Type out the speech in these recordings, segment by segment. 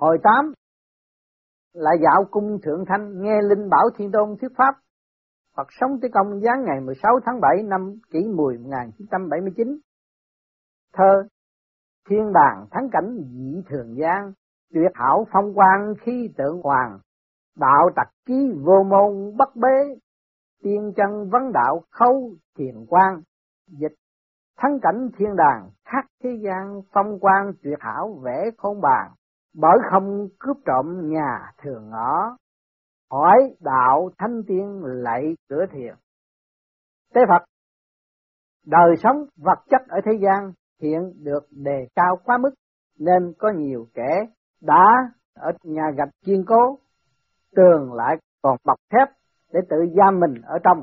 Hồi 8 lại dạo cung Thượng Thanh, nghe Linh Bảo Thiên Tôn thuyết pháp. Phật sống tới công giáng ngày 16 tháng 7 năm Kỷ Mùi 1979. Thơ: Thiên đàng thắng cảnh dị thường gian, tuyệt hảo phong quang khi tượng hoàng. Đạo tặc ký vô môn bất bế, tiên chân vấn đạo khâu thiền quang. Dịch: thắng cảnh thiên đàng khác thế gian, phong quang tuyệt hảo vẽ khôn bàn. Bởi không cướp trộm nhà thường ngõ, hỏi đạo thánh tiên lạy cửa thiền. Tế Phật, đời sống vật chất ở thế gian hiện được đề cao quá mức, nên có nhiều kẻ đã ở nhà gạch kiên cố, tường lại còn bọc thép để tự giam mình ở trong.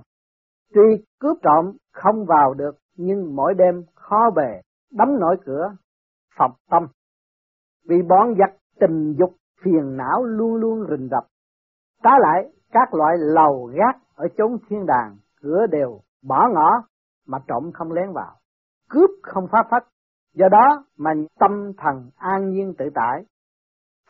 Tuy cướp trộm không vào được, nhưng mỗi đêm khó về đóng nổi cửa phòng tâm, vì bọn giặc tình dục phiền não luôn luôn rình rập. Tá lại các loại lầu gác ở chốn thiên đàng, cửa đều bỏ ngỏ mà trộm không lén vào, cướp không phá phách, do đó mà tâm thần an nhiên tự tại.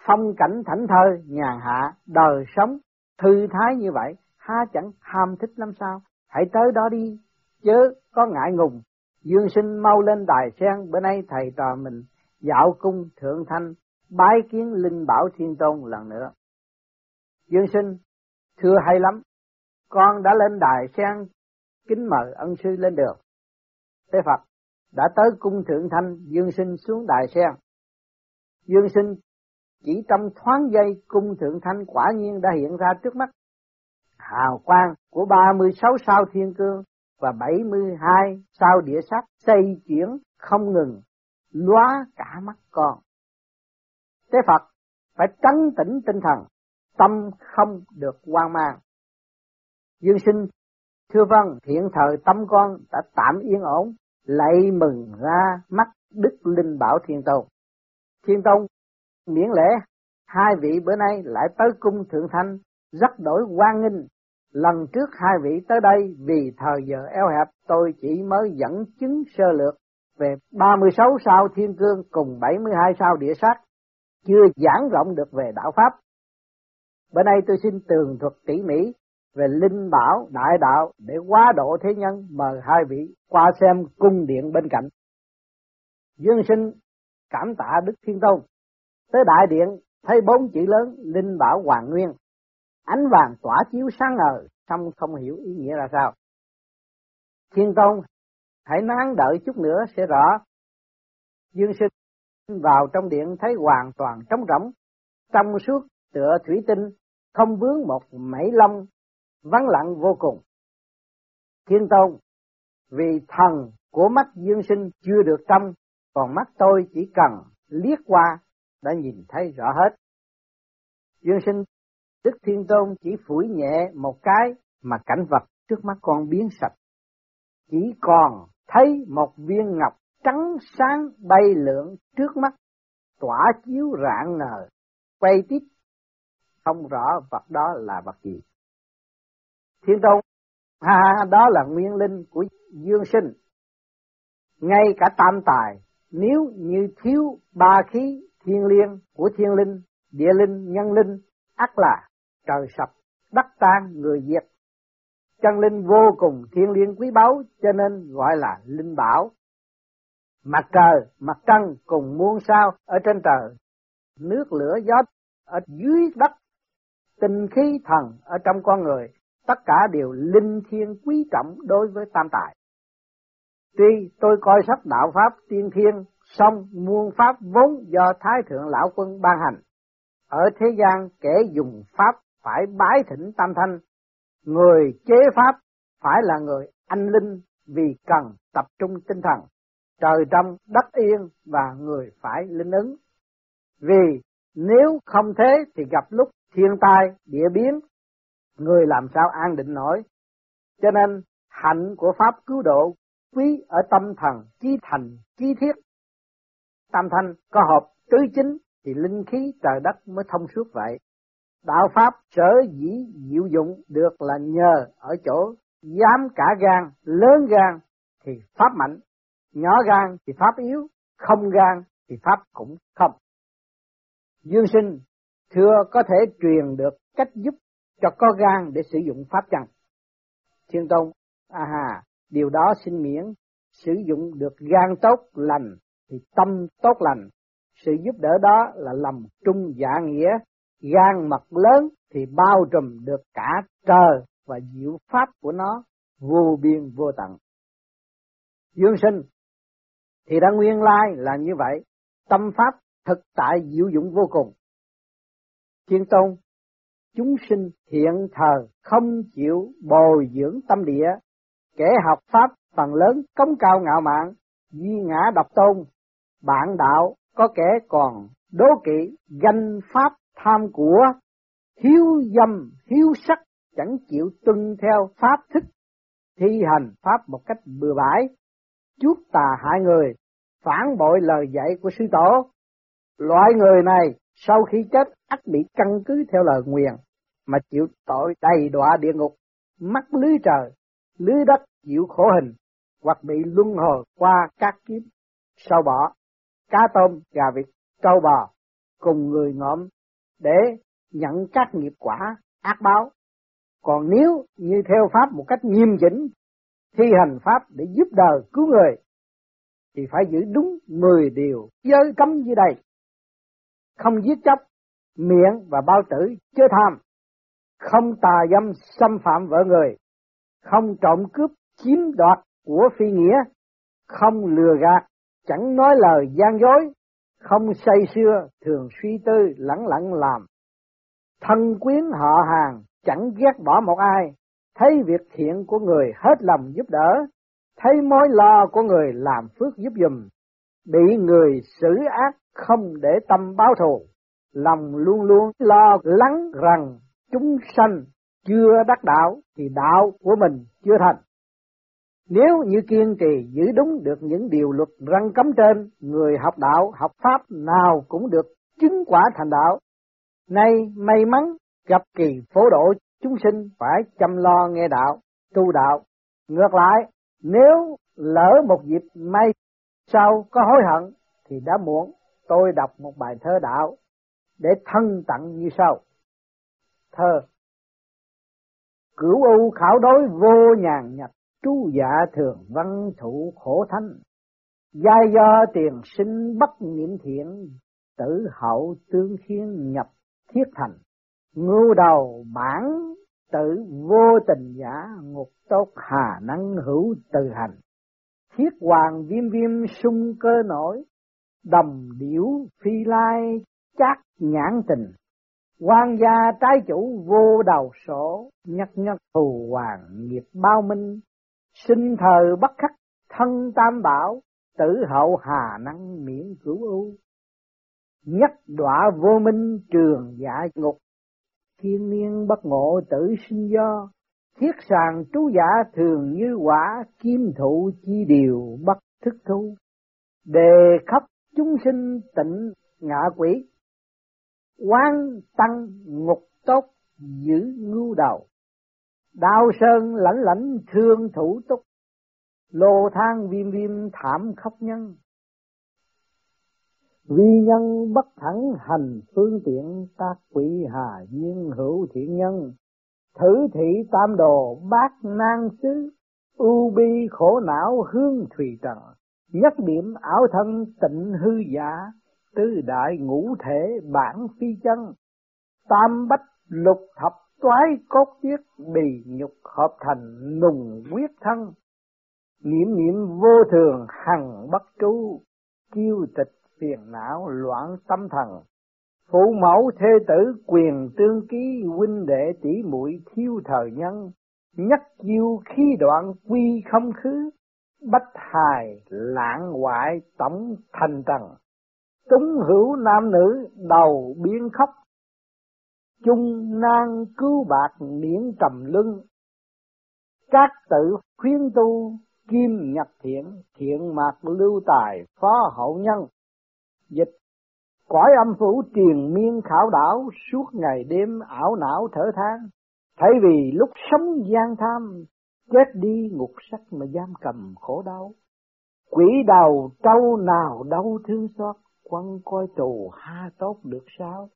Phong cảnh thảnh thơi nhàn hạ, đời sống thư thái như vậy, há chẳng ham thích lắm sao? Hãy tới đó đi, chớ có ngại ngùng. Dương sinh mau lên đài sen, bữa nay thầy trò mình dạo cung Thượng Thanh, bái kiến Linh Bảo Thiên Tôn lần nữa. Dương sinh: thưa hay lắm, con đã lên đài sen, kính mời ân sư lên đường. Tế Phật: đã tới cung Thượng Thanh, Dương sinh xuống đài sen. Dương sinh chỉ trong thoáng giây, cung Thượng Thanh quả nhiên đã hiện ra trước mắt. Hào quang của 36 sao thiên cương và 72 sao địa sát xoay chuyển không ngừng, lóa cả mắt con. Thế Phật phải trấn tĩnh tinh thần, tâm không được hoang mang. Dương sinh: thưa vâng, hiện thời tâm con đã tạm yên ổn, lạy mừng ra mắt Đức Linh Bảo Thiên Tôn. Thiên Tôn miễn lễ, hai vị bữa nay lại tới cung Thượng Thanh, rất đổi hoan nghênh. Lần trước hai vị tới đây vì thời giờ eo hẹp, tôi chỉ mới dẫn chứng sơ lược về 36 sao thiên cương cùng 72 sao địa sát, chưa giảng rộng được về đạo pháp. Bữa nay tôi xin tường thuật tỉ mỉ về Linh Bảo Đại Đạo để hóa độ thế nhân, mời hai vị qua xem cung điện bên cạnh. Dương sinh cảm tạ Đức Thiên Tôn. Tới đại điện thấy bốn chữ lớn Linh Bảo Hoàng Nguyên, ánh vàng tỏa chiếu sáng ngời, xong không hiểu ý nghĩa là sao. Thiên Tôn: hãy nán đợi chút nữa sẽ rõ. Dương sinh vào trong điện thấy hoàn toàn trống rỗng, trong suốt tựa thủy tinh, không vướng một mảy lông, vắng lặng vô cùng. Thiên Tôn: vì thần của mắt Dương sinh chưa được trong, còn mắt tôi chỉ cần liếc qua đã nhìn thấy rõ hết. Dương sinh: Đức Thiên Tôn chỉ phủi nhẹ một cái mà cảnh vật trước mắt con biến sạch, chỉ còn thấy một viên ngọc trắng sáng bay lượn trước mắt, tỏa chiếu rạng ngời, quay tiếp không rõ vật đó là vật gì. Thiên Tôn: đó là nguyên linh của Dương sinh. Ngay cả tam tài, nếu như thiếu ba khí thiên liêng của thiên linh, địa linh, nhân linh, ắt là trời sập, đất tan, người diệt. Chân linh vô cùng thiên liêng quý báu, cho nên gọi là Linh Bảo. Mặt trời, mặt trăng cùng muôn sao ở trên trời, nước lửa gió ở dưới đất, tinh khí thần ở trong con người, tất cả đều linh thiêng quý trọng đối với tam tài. Tuy tôi coi sách đạo pháp tiên thiên, song muôn pháp vốn do Thái Thượng Lão Quân ban hành. Ở thế gian, kẻ dùng pháp phải bái thỉnh Tam Thanh, người chế pháp phải là người anh linh, vì cần tập trung tinh thần, trời trong đất yên và người phải linh ứng. Vì nếu không thế thì gặp lúc thiên tai địa biến, người làm sao an định nổi. Cho nên hạnh của pháp cứu độ quý ở tâm thần chí thành chí thiết. Tam Thanh có hợp tứ chính thì linh khí trời đất mới thông suốt vậy. Đạo pháp sở dĩ diệu dụng được là nhờ ở chỗ dám cả gan, lớn gan thì pháp mạnh, nhỏ gan thì pháp yếu, không gan thì pháp cũng không. Dương Sinh thưa có thể truyền được cách giúp cho có gan để sử dụng pháp trần. Thiên Tôn: à hà, điều đó xin miễn, sử dụng được gan tốt lành thì tâm tốt lành, sự giúp đỡ đó là lòng trung dạ nghĩa, gan mật lớn thì bao trùm được cả trời và diệu pháp của nó vô biên vô tận. Dương Sinh: thì đã nguyên lai là như vậy, tâm pháp thực tại diệu dụng vô cùng. Thiên Tôn: chúng sinh hiện thời không chịu bồi dưỡng tâm địa, kẻ học pháp phần lớn cống cao ngạo mạn, duy ngã độc tôn, bạn đạo có kẻ còn đố kỵ, ganh pháp tham của, hiếu dâm hiếu sắc, chẳng chịu tuân theo pháp thích, thi hành pháp một cách bừa bãi, chuốc tà hại người, phản bội lời dạy của sư tổ. Loại người này sau khi chết ắt bị căn cứ theo lời nguyền mà chịu tội đầy đọa địa ngục, mắc lưới trời, lưới đất chịu khổ hình, hoặc bị luân hồi qua các kiếp sâu bọ, cá tôm, gà vịt, trâu bò cùng người ngộm để nhận các nghiệp quả ác báo. Còn nếu như theo pháp một cách nghiêm chỉnh, thi hành pháp để giúp đời cứu người, thì phải giữ đúng 10 điều giới cấm dưới đây: không giết chấp, miệng và bao tử chớ tham, không tà dâm xâm phạm vợ người, không trộm cướp chiếm đoạt của phi nghĩa, không lừa gạt, chẳng nói lời gian dối, không say sưa, thường suy tư lẳng lặng làm, thân quyến họ hàng, chẳng ghét bỏ một ai, thấy việc thiện của người hết lòng giúp đỡ, thấy mối lo của người làm phước giúp giùm, bị người xử ác không để tâm báo thù, lòng luôn luôn lo lắng rằng chúng sanh chưa đắc đạo thì đạo của mình chưa thành. Nếu như kiên trì giữ đúng được những điều luật răn cấm trên, người học đạo, học pháp nào cũng được chứng quả thành đạo. Nay may mắn gặp kỳ phổ độ, chúng sinh phải chăm lo nghe đạo, tu đạo. Ngược lại, nếu lỡ một dịp may sau có hối hận thì đã muộn. Tôi đọc một bài thơ đạo để thân tặng như sau. Thơ: cửu u khảo đối vô nhàn nhật, trú dạ thường văn thụ khổ thanh, giai do tiền sinh bất niệm thiện, tử hậu tương khiến nhập thiết thành, ngưu đầu bản tử vô tình giả, ngục tốt hà năng hữu từ hành, thiết hoàng viêm viêm sung cơ nổi, đầm điểu phi lai chát nhãn tình, quan gia trái chủ vô đầu sổ, nhắc nhắc thù hoàng nghiệp bao minh, sinh thời bất khắc thân tam bảo, tử hậu hà năng miễn cửu u, nhất đọa vô minh trường dạ ngục, thiên niên bất ngộ tử sinh do, thiết sàng trú giả thường như quả, kim thụ chi điều bất thức thu, đề khắp chúng sinh tịnh ngạ quỷ, quán tăng ngục tốt giữ ngưu đầu, đao sơn lãnh lãnh thương thủ túc, lô thang viêm viêm thảm khóc nhân, vi nhân bất thẳng hành phương tiện, tác quỷ hà duyên hữu thiện nhân, thử thị tam đồ bát nan xứ, ưu bi khổ não hương thùy trần, nhất điểm ảo thân tịnh hư giả, tứ đại ngũ thể bản phi chân, tam bách lục thập toái cốt tiết, bì nhục hợp thành nùng quyết thân, niệm niệm vô thường hằng bất trú, kiêu tịch phiền não loạn tâm thần, phụ mẫu thê tử quyền tương ký, huynh đệ tỷ muội thiếu thời nhân, nhất chiêu khí đoạn quy không khứ, bách hài lãng hoại tổng thành trần, túng hữu nam nữ đầu biến khóc, chung nan cứu bạc miễn trầm lưng, các tự khuyên tu kim nhập thiện, thiện mạc lưu tài phó hậu nhân, dịch cõi âm phủ triền miên khảo đảo, suốt ngày đêm ảo não thở than, thay vì lúc sống gian tham, chết đi ngục sắt mà giam cầm khổ đau, quỷ đầu trâu nào đau thương xót, quăng coi trù ha tốt được sao?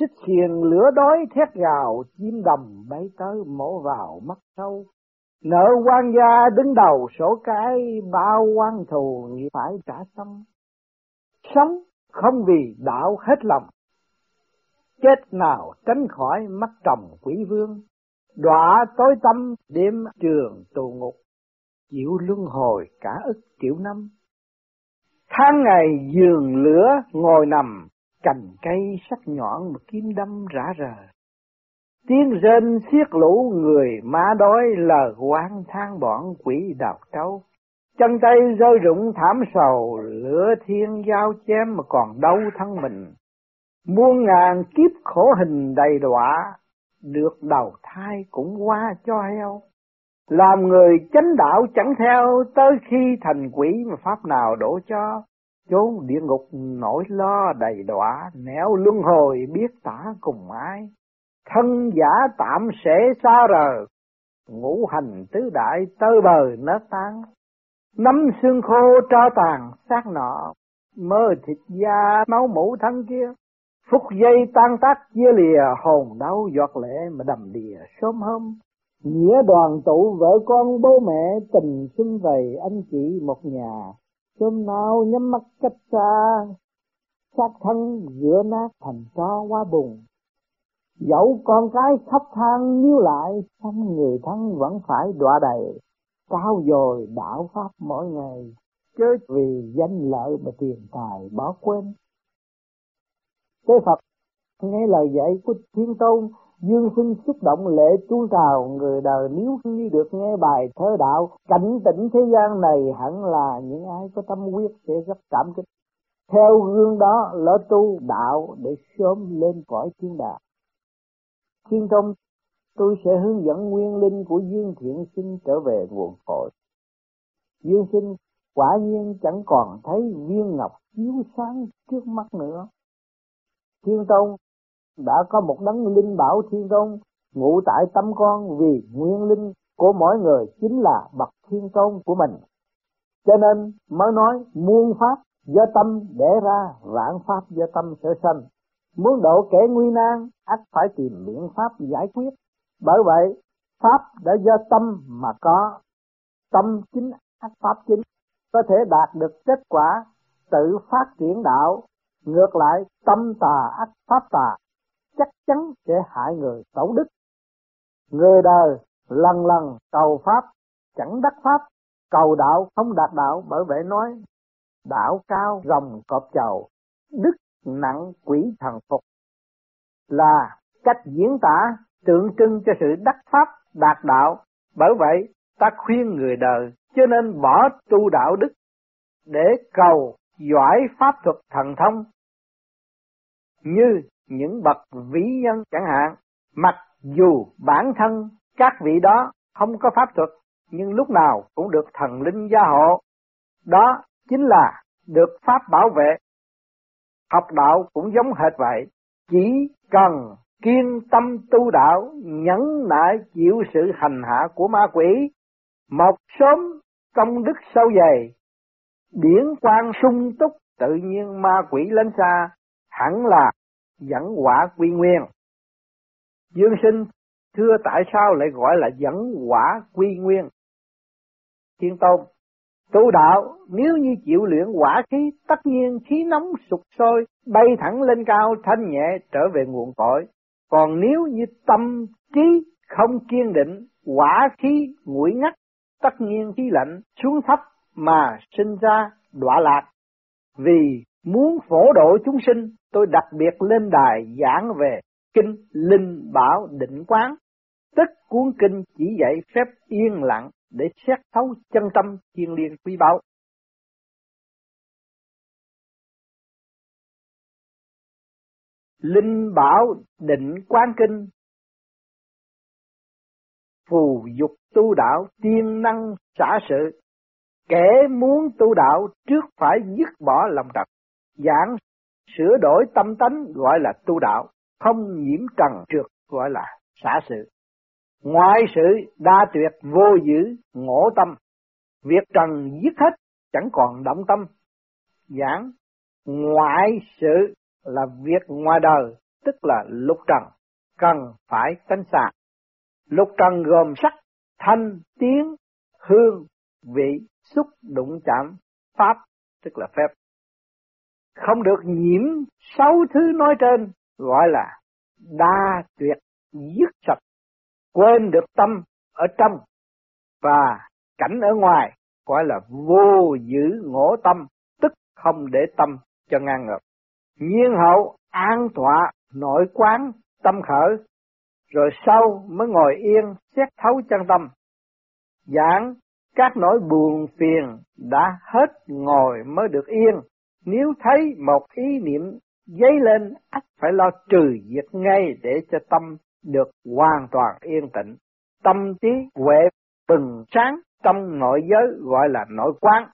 Xích xiềng lửa đói thét gào, chim đầm bay tới mổ vào mắt sâu. Nợ quan gia đứng đầu sổ cái, bao oan thù như phải trả xong. Sống không vì đạo hết lòng, chết nào tránh khỏi mắt tròng quỷ vương. Đọa tối tâm đêm trường tù ngục, chịu luân hồi cả ức triệu năm. Tháng ngày giường lửa ngồi nằm, cành cây sắc nhọn mà kim đâm rã rờ. Tiếng rên xiết lũ người má đói, lờ quán than bọn quỷ đào trâu. Chân tay rơi rụng thảm sầu, lửa thiên dao chém mà còn đau thân mình. Muôn ngàn kiếp khổ hình đầy đọa, được đầu thai cũng qua cho heo. Làm người chánh đạo chẳng theo, tới khi thành quỷ mà pháp nào đổ cho. Chốn địa ngục nỗi lo đầy đọa, nẻo luân hồi biết tả cùng ai. Thân giả tạm sẽ xa rời, ngũ hành tứ đại tơi bời nát tan. Nắm xương khô tro tàn xác nọ, mơ thịt da máu mũ thân kia. Phút giây tan tác chia lìa, hồn đau giọt lệ mà đầm đìa sớm hôm. Nghĩa đoàn tụ vợ con bố mẹ, tình xuân vầy anh chị một nhà. Sớm nào nhắm mắt cách xa, xác thân rửa nát thành tro qua bùn. Dẫu con cái khóc than níu lại, xong người thân vẫn phải đọa đầy. Trao dồi đạo pháp mỗi ngày, chớ vì danh lợi mà tiền tài bỏ quên. Tế Phật nghe lời dạy của Thiên Tôn, Dương Sinh xúc động lễ tuôn trào. Người đời nếu khi được nghe bài thơ đạo, cảnh tỉnh thế gian này, hẳn là những ai có tâm huyết sẽ rất cảm kích. Theo gương đó lỡ tu đạo để sớm lên cõi thiên đàng. Thiên Tôn, tôi sẽ hướng dẫn nguyên linh của Dương Thiện Sinh trở về nguồn cội. Dương Sinh quả nhiên chẳng còn thấy viên ngọc chiếu sáng trước mắt nữa. Thiên Tôn, đã có một đấng linh bảo Thiên Tôn ngụ tại tâm con, vì nguyên linh của mỗi người chính là bậc Thiên Tôn của mình. Cho nên mới nói muôn pháp do tâm để ra, vạn pháp do tâm sở sanh. Muốn độ kẻ nguy nan, ắt phải tìm biện pháp giải quyết. Bởi vậy, pháp đã do tâm mà có, tâm chính ắt pháp chính. Có thể đạt được kết quả tự phát triển đạo, ngược lại tâm tà ắt pháp tà, chắc chắn sẽ hại người tổn đức. Người đời lần lần cầu pháp chẳng đắc pháp, cầu đạo không đạt đạo, bởi vậy nói đạo cao rồng cọp chầu, đức nặng quỷ thần phục, là cách diễn tả tượng trưng cho sự đắc pháp đạt đạo. Bởi vậy ta khuyên người đời cho nên bỏ tu đạo đức để cầu giỏi pháp thuật thần thông như những bậc vĩ nhân chẳng hạn. Mặc dù bản thân các vị đó không có pháp thuật, nhưng lúc nào cũng được thần linh gia hộ, đó chính là được pháp bảo vệ. Học đạo cũng giống hệt vậy, chỉ cần kiên tâm tu đạo, nhẫn nại chịu sự hành hạ của ma quỷ, một sớm công đức sâu dày, điển quang sung túc, tự nhiên ma quỷ lánh xa, hẳn là dẫn quả quy nguyên. Dương Sinh, thưa tại sao lại gọi là dẫn quả quy nguyên? Thiên Tôn, tu đạo nếu như chịu luyện quả khí, tất nhiên khí nóng sục sôi, bay thẳng lên cao, thanh nhẹ trở về nguồn cội. Còn nếu như tâm trí không kiên định, quả khí nguội ngắt, tất nhiên khí lạnh xuống thấp mà sinh ra đọa lạc. Vì muốn phổ độ chúng sinh, tôi đặc biệt lên đài giảng về Kinh Linh Bảo Định Quán, tức cuốn kinh chỉ dạy phép yên lặng để xét thấu chân tâm thiêng liêng quý báu. Linh Bảo Định Quán Kinh phù dục tu đạo, tiên năng xả sự. Kẻ muốn tu đạo trước phải dứt bỏ lòng trần, giảng sửa đổi tâm tánh gọi là tu đạo, không nhiễm trần trược gọi là xả sự. Ngoại sự đa tuyệt vô giữ ngộ tâm, việc trần giết hết chẳng còn động tâm. Giảng Ngoại sự là việc ngoài đời, tức là lục trần, cần phải tránh xa. Lục trần gồm sắc, thanh, tiếng, hương, vị, xúc, đụng chạm, pháp, tức là phép. Không được nhiễm 6 thứ nói trên, gọi là đa tuyệt, dứt sạch, quên được tâm ở trong và cảnh ở ngoài, gọi là vô giữ ngộ tâm, tức không để tâm cho ngang ngược. Nhiên hậu an tọa nội quán tâm khởi, rồi sau mới ngồi yên xét thấu chân tâm. Giảng các nỗi buồn phiền đã hết ngồi mới được yên, nếu thấy một ý niệm dấy lên ắt phải lo trừ diệt ngay để cho tâm được hoàn toàn yên tĩnh. Tâm trí huệ bừng sáng trong nội giới gọi là nội quán,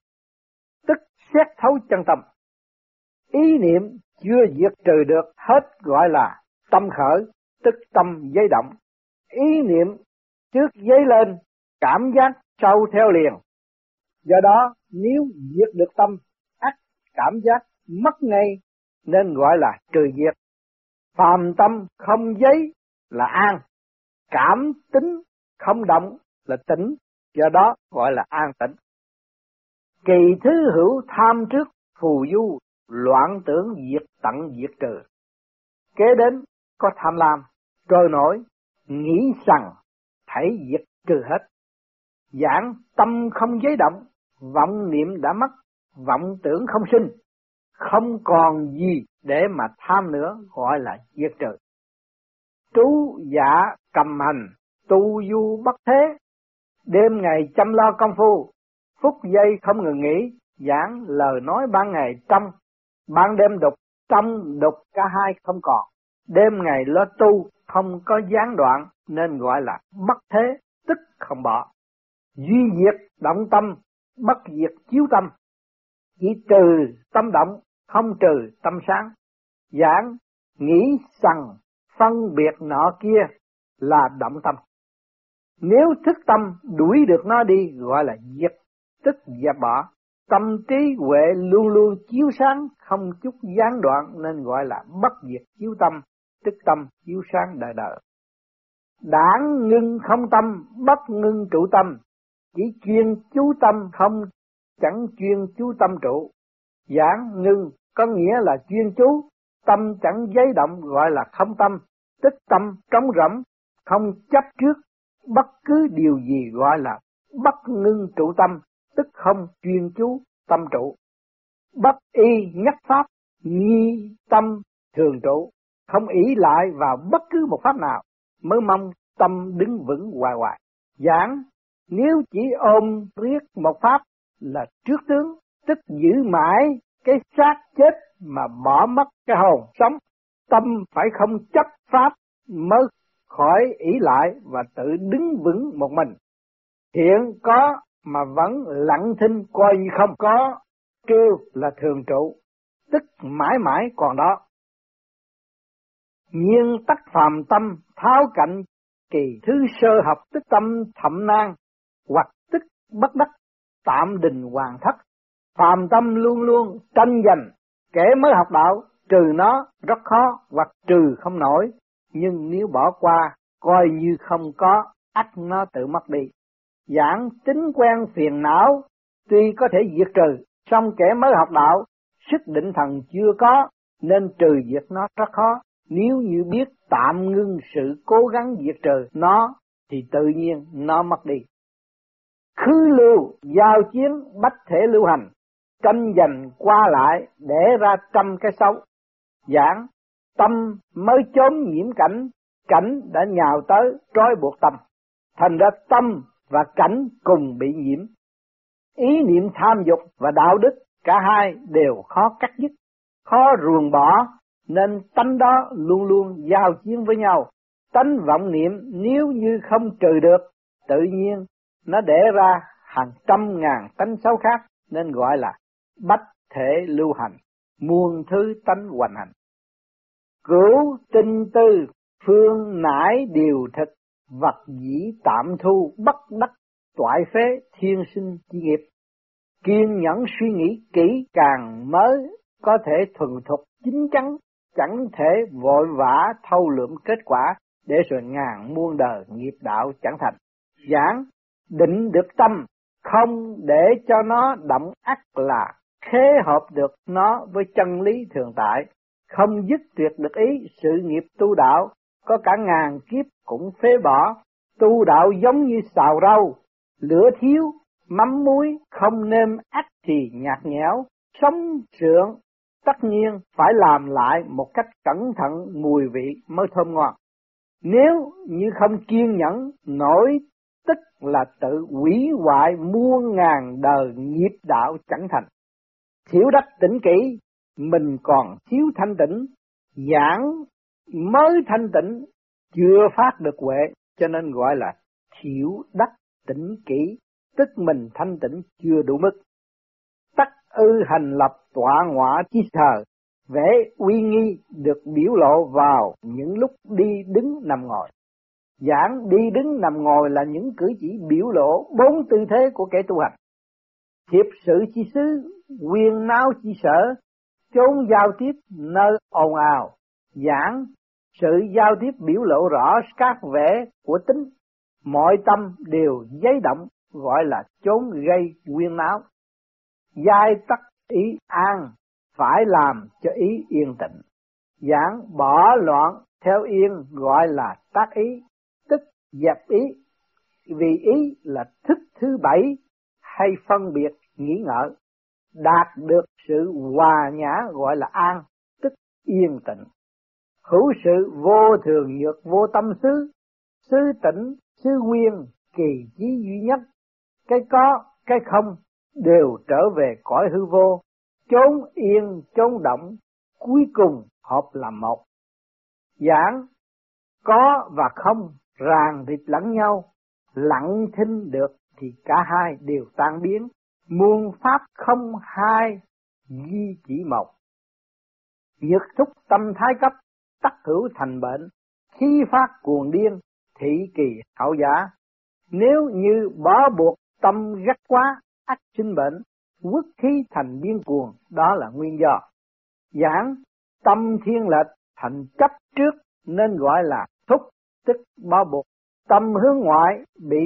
tức xét thấu chân tâm. Ý niệm chưa diệt trừ được hết gọi là tâm khởi, tức tâm dấy động. Ý niệm trước dấy lên, cảm giác sau theo liền. Do đó nếu diệt được tâm, ắt cảm giác mất ngay, nên gọi là trừ diệt. Phàm tâm không dấy là an, cảm tính không động là tĩnh, do đó gọi là an tĩnh. Kỳ thứ hữu tham trước phù du, loạn tưởng diệt tận diệt trừ. Kế đến có tham lam, trôi nổi, nghĩ rằng thấy diệt trừ hết. Giảng tâm không giấy động, vọng niệm đã mất, vọng tưởng không sinh, không còn gì để mà tham nữa, gọi là diệt trừ. Trú giả cầm hành, tu du bất thế, đêm ngày chăm lo công phu, phút giây không ngừng nghỉ, giảng lời nói ban ngày trong, ban đêm đục, trong đục cả hai không còn, đêm ngày lo tu không có gián đoạn, nên gọi là bất thế, tức không bỏ. Duy diệt động tâm, bất diệt chiếu tâm, chỉ trừ tâm động, không trừ tâm sáng. Giảng nghĩ rằng phân biệt nọ kia là động tâm, nếu thức tâm đuổi được nó đi gọi là diệt, tức dẹp bỏ. Tâm trí huệ luôn luôn chiếu sáng, không chút gián đoạn, nên gọi là bất diệt chiếu tâm, tức tâm chiếu sáng đời đời. Đãng ngưng không tâm, bất ngưng trụ tâm, chỉ chuyên chú tâm không, chẳng chuyên chú tâm trụ. Giảng ngưng có nghĩa là chuyên chú, tâm chẳng giấy động gọi là không tâm, tức tâm trống rỗng, không chấp trước bất cứ điều gì, gọi là bất ngưng trụ tâm, tức không chuyên chú tâm trụ. Bất y nhất pháp, nhi tâm thường trụ, không ỷ lại vào bất cứ một pháp nào, mới mong tâm đứng vững hoài hoài. Giảng nếu chỉ ôm riết một pháp là trước tướng, tức giữ mãi cái xác chết mà bỏ mất cái hồn sống. Tâm phải không chấp pháp mới khỏi ỷ lại và tự đứng vững một mình. Hiện có mà vẫn lặng thinh coi như không có, kêu là thường trụ, tức mãi mãi còn đó. Nhiên tắc phàm tâm tháo cạnh kỳ thứ sơ học, tức tâm thậm nan hoặc tức bất đắc, tạm đình hoàn thất. Phàm tâm luôn luôn tranh giành, kẻ mới học đạo trừ nó rất khó hoặc trừ không nổi, nhưng nếu bỏ qua coi như không có, ắt nó tự mất đi. Giảng tính quen phiền não tuy có thể diệt trừ, song kẻ mới học đạo sức định thần chưa có, nên trừ diệt nó rất khó. Nếu như biết tạm ngưng sự cố gắng diệt trừ nó thì tự nhiên nó mất đi. Khứ lưu giao chiến, bách thể lưu hành, tranh giành qua lại để ra trăm cái xấu. Giảng tâm mới chốn nhiễm cảnh, cảnh đã nhào tới trói buộc tâm, thành ra tâm và cảnh cùng bị nhiễm. Ý niệm tham dục và đạo đức cả hai đều khó cắt dứt, khó ruồng bỏ, nên tánh đó luôn luôn giao chiến với nhau. Tánh vọng niệm nếu như không trừ được, tự nhiên nó để ra hàng trăm ngàn tánh xấu khác, nên gọi là bách thể lưu hành, muôn thứ tánh hoành hành. Cửu tinh tư phương nãi điều thực, vật dĩ tạm thu, bất đắc toại phế, thiên sinh chi nghiệp. Kiên nhẫn suy nghĩ kỹ càng mới có thể thuần thục chín chắn, chẳng thể vội vã thâu lượm kết quả để rồi ngàn muôn đời nghiệp đạo chẳng thành. Giảng định được tâm, không để cho nó động ắt là khế hợp được nó với chân lý thường tại, không dứt tuyệt được ý sự nghiệp tu đạo, có cả ngàn kiếp cũng phế bỏ. Tu đạo giống như xào rau, lửa thiếu, mắm muối không nêm ắt thì nhạt nhẽo, sống sượng tất nhiên phải làm lại một cách cẩn thận, mùi vị mới thơm ngon. Nếu như không kiên nhẫn, nổi tức là tự hủy hoại muôn ngàn đời nghiệp đạo chẳng thành. Thiếu đắc tĩnh kỷ, mình còn thiếu thanh tĩnh, giảng mới thanh tĩnh, chưa phát được huệ, cho nên gọi là thiếu đắc tĩnh kỷ, tức mình thanh tĩnh chưa đủ mức. Tắc ư hành lập tọa ngọa chi thờ, vẻ uy nghi được biểu lộ vào những lúc đi đứng nằm ngồi. Giảng đi đứng nằm ngồi là những cử chỉ biểu lộ bốn tư thế của kẻ tu hành. Thiệp sự chi xứ, quyền náo chi sở, chốn giao tiếp nơi ồn ào. Giảng sự giao tiếp biểu lộ rõ các vẻ của tính, mọi tâm đều giấy động, gọi là chốn gây quyên náo. Giai tắc ý an, phải làm cho ý yên tĩnh. Giảng bỏ loạn theo yên, gọi là tác ý, tức dẹp ý, vì ý là thức thứ bảy hay phân biệt nghĩ ngợi. Đạt được sự hòa nhã gọi là an, tức yên tĩnh. Hữu sự vô thường nhược vô tâm xứ, xứ tĩnh, xứ nguyên, kỳ chí duy nhất. Cái có, cái không đều trở về cõi hư vô, chốn yên, chốn động, cuối cùng hợp làm một. Giảng có và không ràng rịt lẫn nhau, lặng thinh được thì cả hai đều tan biến. Muôn pháp không hai, duy chỉ một. Nhược thúc tâm thái cấp, tắc hữu thành bệnh, khi phát cuồng điên, thị kỳ hảo giả. Nếu như bỏ buộc tâm gắt quá, ắt sinh bệnh, quốc khí thành điên cuồng, đó là nguyên do. Giảng tâm thiên lệch thành chấp trước nên gọi là thúc, tức bỏ buộc. Tâm hướng ngoại bị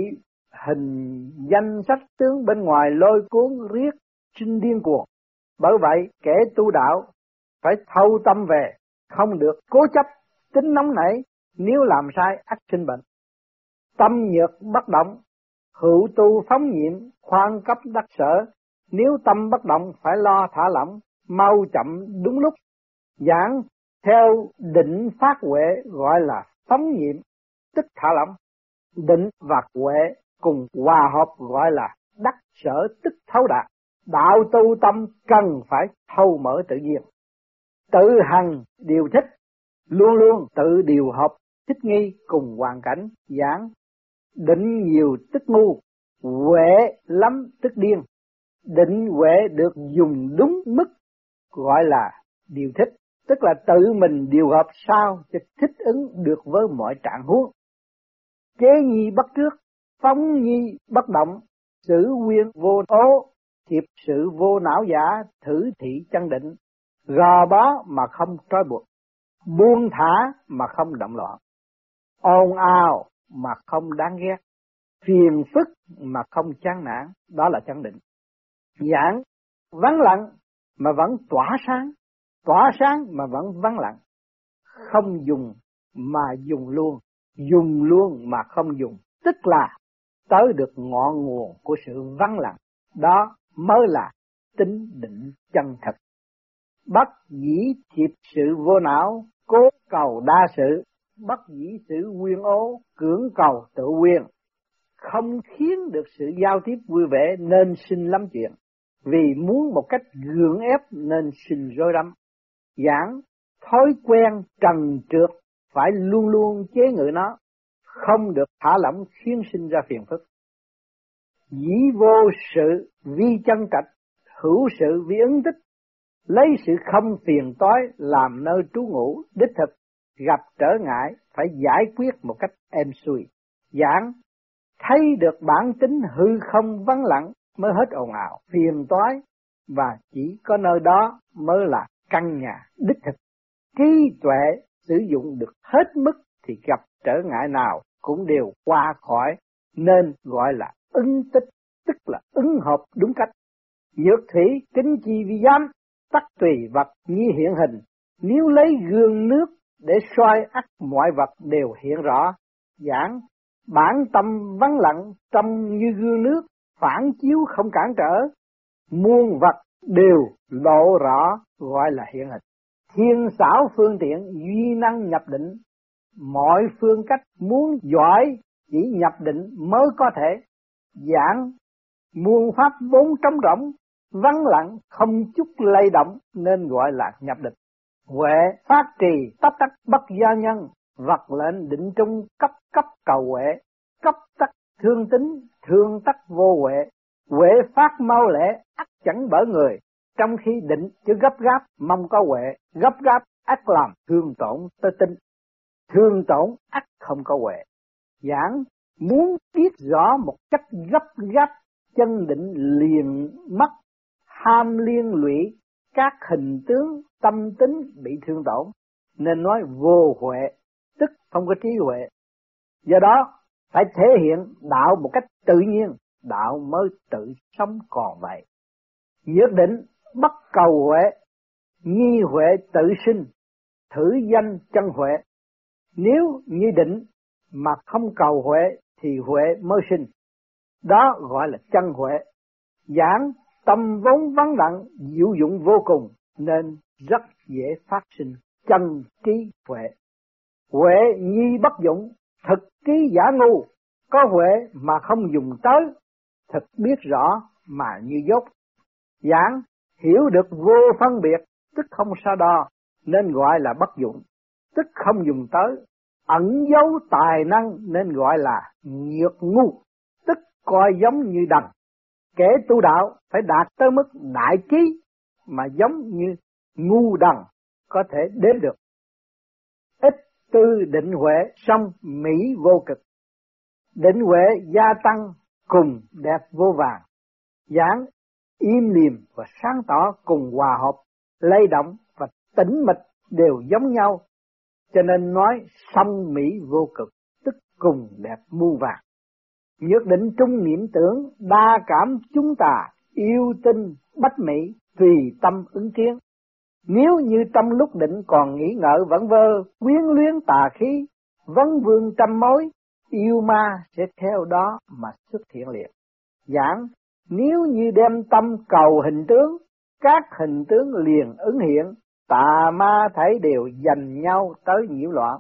hình danh sách tướng bên ngoài lôi cuốn riết sinh điên cuồng. Bởi vậy kẻ tu đạo phải thâu tâm về, không được cố chấp, tính nóng nảy, nếu làm sai ắt sinh bệnh. Tâm nhược bất động, hữu tu phóng nhiệm, khoan cấp đắc sở. Nếu tâm bất động phải lo thả lỏng, mau chậm đúng lúc. Giảng theo định phát huệ gọi là phóng nhiệm, tức thả lỏng. Định và huệ cùng hòa hợp gọi là đắc sở, tức thấu đạt. Đạo tu tâm cần phải thâu mở tự nhiên, tự hành điều thích, luôn luôn tự điều hợp thích nghi cùng hoàn cảnh. Giảng định nhiều tức ngu, huệ lắm tức điên. Định huệ được dùng đúng mức gọi là điều thích, tức là tự mình điều hợp sao cho thích ứng được với mọi trạng huống. Chế nhi bất trước, phóng nhi bất động, xử nguyên vô tố, thiệp sự vô não giả, thử thị chân định. Gò bó mà không trói buộc, buông thả mà không động loạn, ồn ào mà không đáng ghét, phiền phức mà không chán nản, đó là chân định. Giảng vắng lặng mà vẫn tỏa sáng, tỏa sáng mà vẫn vắng lặng, không dùng mà dùng luôn mà không dùng, tức là tới được ngọn nguồn của sự vắng lặng, đó mới là tính định chân thật. Bất dĩ thiệp sự vô não, cố cầu đa sự, bất dĩ sự quyên ố, cưỡng cầu tự quyên. Không khiến được sự giao tiếp vui vẻ nên sinh lắm chuyện, vì muốn một cách gượng ép nên sinh rối rắm. Giảng thói quen trần trược phải luôn luôn chế ngự nó, không được thả lỏng khiến sinh ra phiền phức. Dĩ vô sự vi chân trạch, hữu sự vi ứng tích, lấy sự không phiền toái làm nơi trú ngụ, đích thực gặp trở ngại phải giải quyết một cách êm xuôi. Giảng thấy được bản tính hư không vắng lặng mới hết ồn ào, phiền toái, và chỉ có nơi đó mới là căn nhà đích thực. Trí tuệ sử dụng được hết mức thì gặp trở ngại nào cũng đều qua khỏi, nên gọi là ứng tích, tức là ứng hợp đúng cách. Nhược thủy kính chi vi giám, tắc tùy vật nhi hiện hình. Nếu lấy gương nước để soi ắt mọi vật đều hiện rõ. Giảng bản tâm vắng lặng trong như gương nước, phản chiếu không cản trở, muôn vật đều lộ rõ, gọi là hiện hình. Thiên xảo phương tiện duy năng nhập định, mọi phương cách muốn giỏi chỉ nhập định mới có thể. Giảng muôn pháp vốn trống rỗng, vắng lặng không chút lay động, nên gọi là nhập định. Huệ phát trì tắc tắc bất gia nhân, vật lệnh định trung cấp cấp cầu huệ. Cấp tắc thương tính, thương tắc vô huệ. Huệ phát mau lẹ ắt chẳng bỡ người, trong khi định chứ gấp gáp mong có huệ. Gấp gáp ắt làm thương tổn tới tinh, thương tổn ắt không có huệ. Giảng muốn biết rõ một cách gấp gáp, chân định liền mất, ham liên lụy các hình tướng tâm tính bị thương tổn, nên nói vô huệ, tức không có trí huệ. Do đó phải thể hiện đạo một cách tự nhiên, đạo mới tự sống còn vậy. Nhất định bất cầu huệ, nhi huệ tự sinh, thử danh chân huệ. Nếu như định mà không cầu huệ thì huệ mới sinh, đó gọi là chân huệ. Giảng tâm vốn vắng lặng, diệu dụng vô cùng, nên rất dễ phát sinh chân trí huệ. Huệ nhi bất dụng, thực trí giả ngu. Có huệ mà không dùng tới, thực biết rõ mà như dốt. Giảng hiểu được vô phân biệt, tức không so đo, nên gọi là bất dụng, tức không dùng tới. Ẩn giấu tài năng nên gọi là nhược ngu, tức coi giống như đần. Kẻ tu đạo phải đạt tới mức đại trí, mà giống như ngu đần có thể đến được. Ít tư định huệ xong mỹ vô cực, định huệ gia tăng cùng đẹp vô vàng. Giảng im lìm và sáng tỏ cùng hòa hợp, lay động và tĩnh mịch đều giống nhau, cho nên nói song mỹ vô cực, tức cùng đẹp muôn vàng. Nhất định trung niệm tưởng, đa cảm chúng ta, yêu tinh bách mỹ, tùy tâm ứng kiến. Nếu như trong lúc định còn nghĩ ngợi vẩn vơ, quyến luyến tà khí, vấn vương trăm mối, yêu ma sẽ theo đó mà xuất hiện liền. Giảng nếu như đem tâm cầu hình tướng, các hình tướng liền ứng hiện, tà ma thấy đều dành nhau tới nhiễu loạn.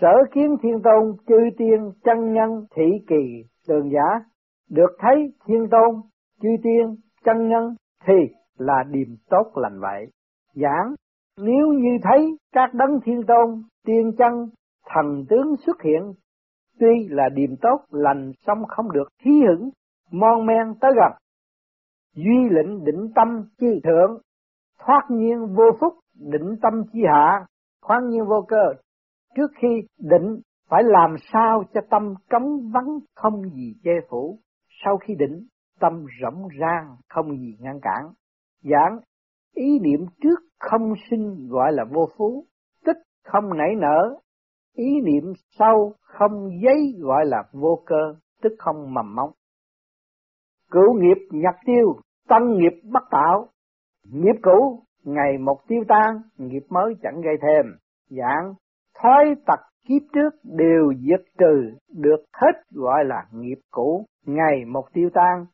Sở kiến thiên tôn, chư tiên, chân nhân, thị kỳ, tường giả, được thấy thiên tôn, chư tiên, chân nhân thì là điềm tốt lành vậy. Giảng nếu như thấy các đấng thiên tôn, tiên chân, thần tướng xuất hiện, tuy là điềm tốt lành song không được hí hửng, mon men tới gần. Duy lĩnh định tâm chi thượng, thoát nhiên vô phúc, định tâm chi hạ, khoáng nhiên vô cơ. Trước khi định phải làm sao cho tâm trống vắng không gì che phủ, sau khi định tâm rộng rang không gì ngăn cản. Giảng ý niệm trước không sinh gọi là vô phú, tức không nảy nở, ý niệm sau không giấy gọi là vô cơ, tức không mầm mống. Cửu nghiệp nhặt tiêu, tân nghiệp bất tạo, nghiệp cũ ngày một tiêu tan, nghiệp mới chẳng gây thêm. Giảng thói tật kiếp trước đều diệt trừ được hết, gọi là nghiệp cũ ngày một tiêu tan,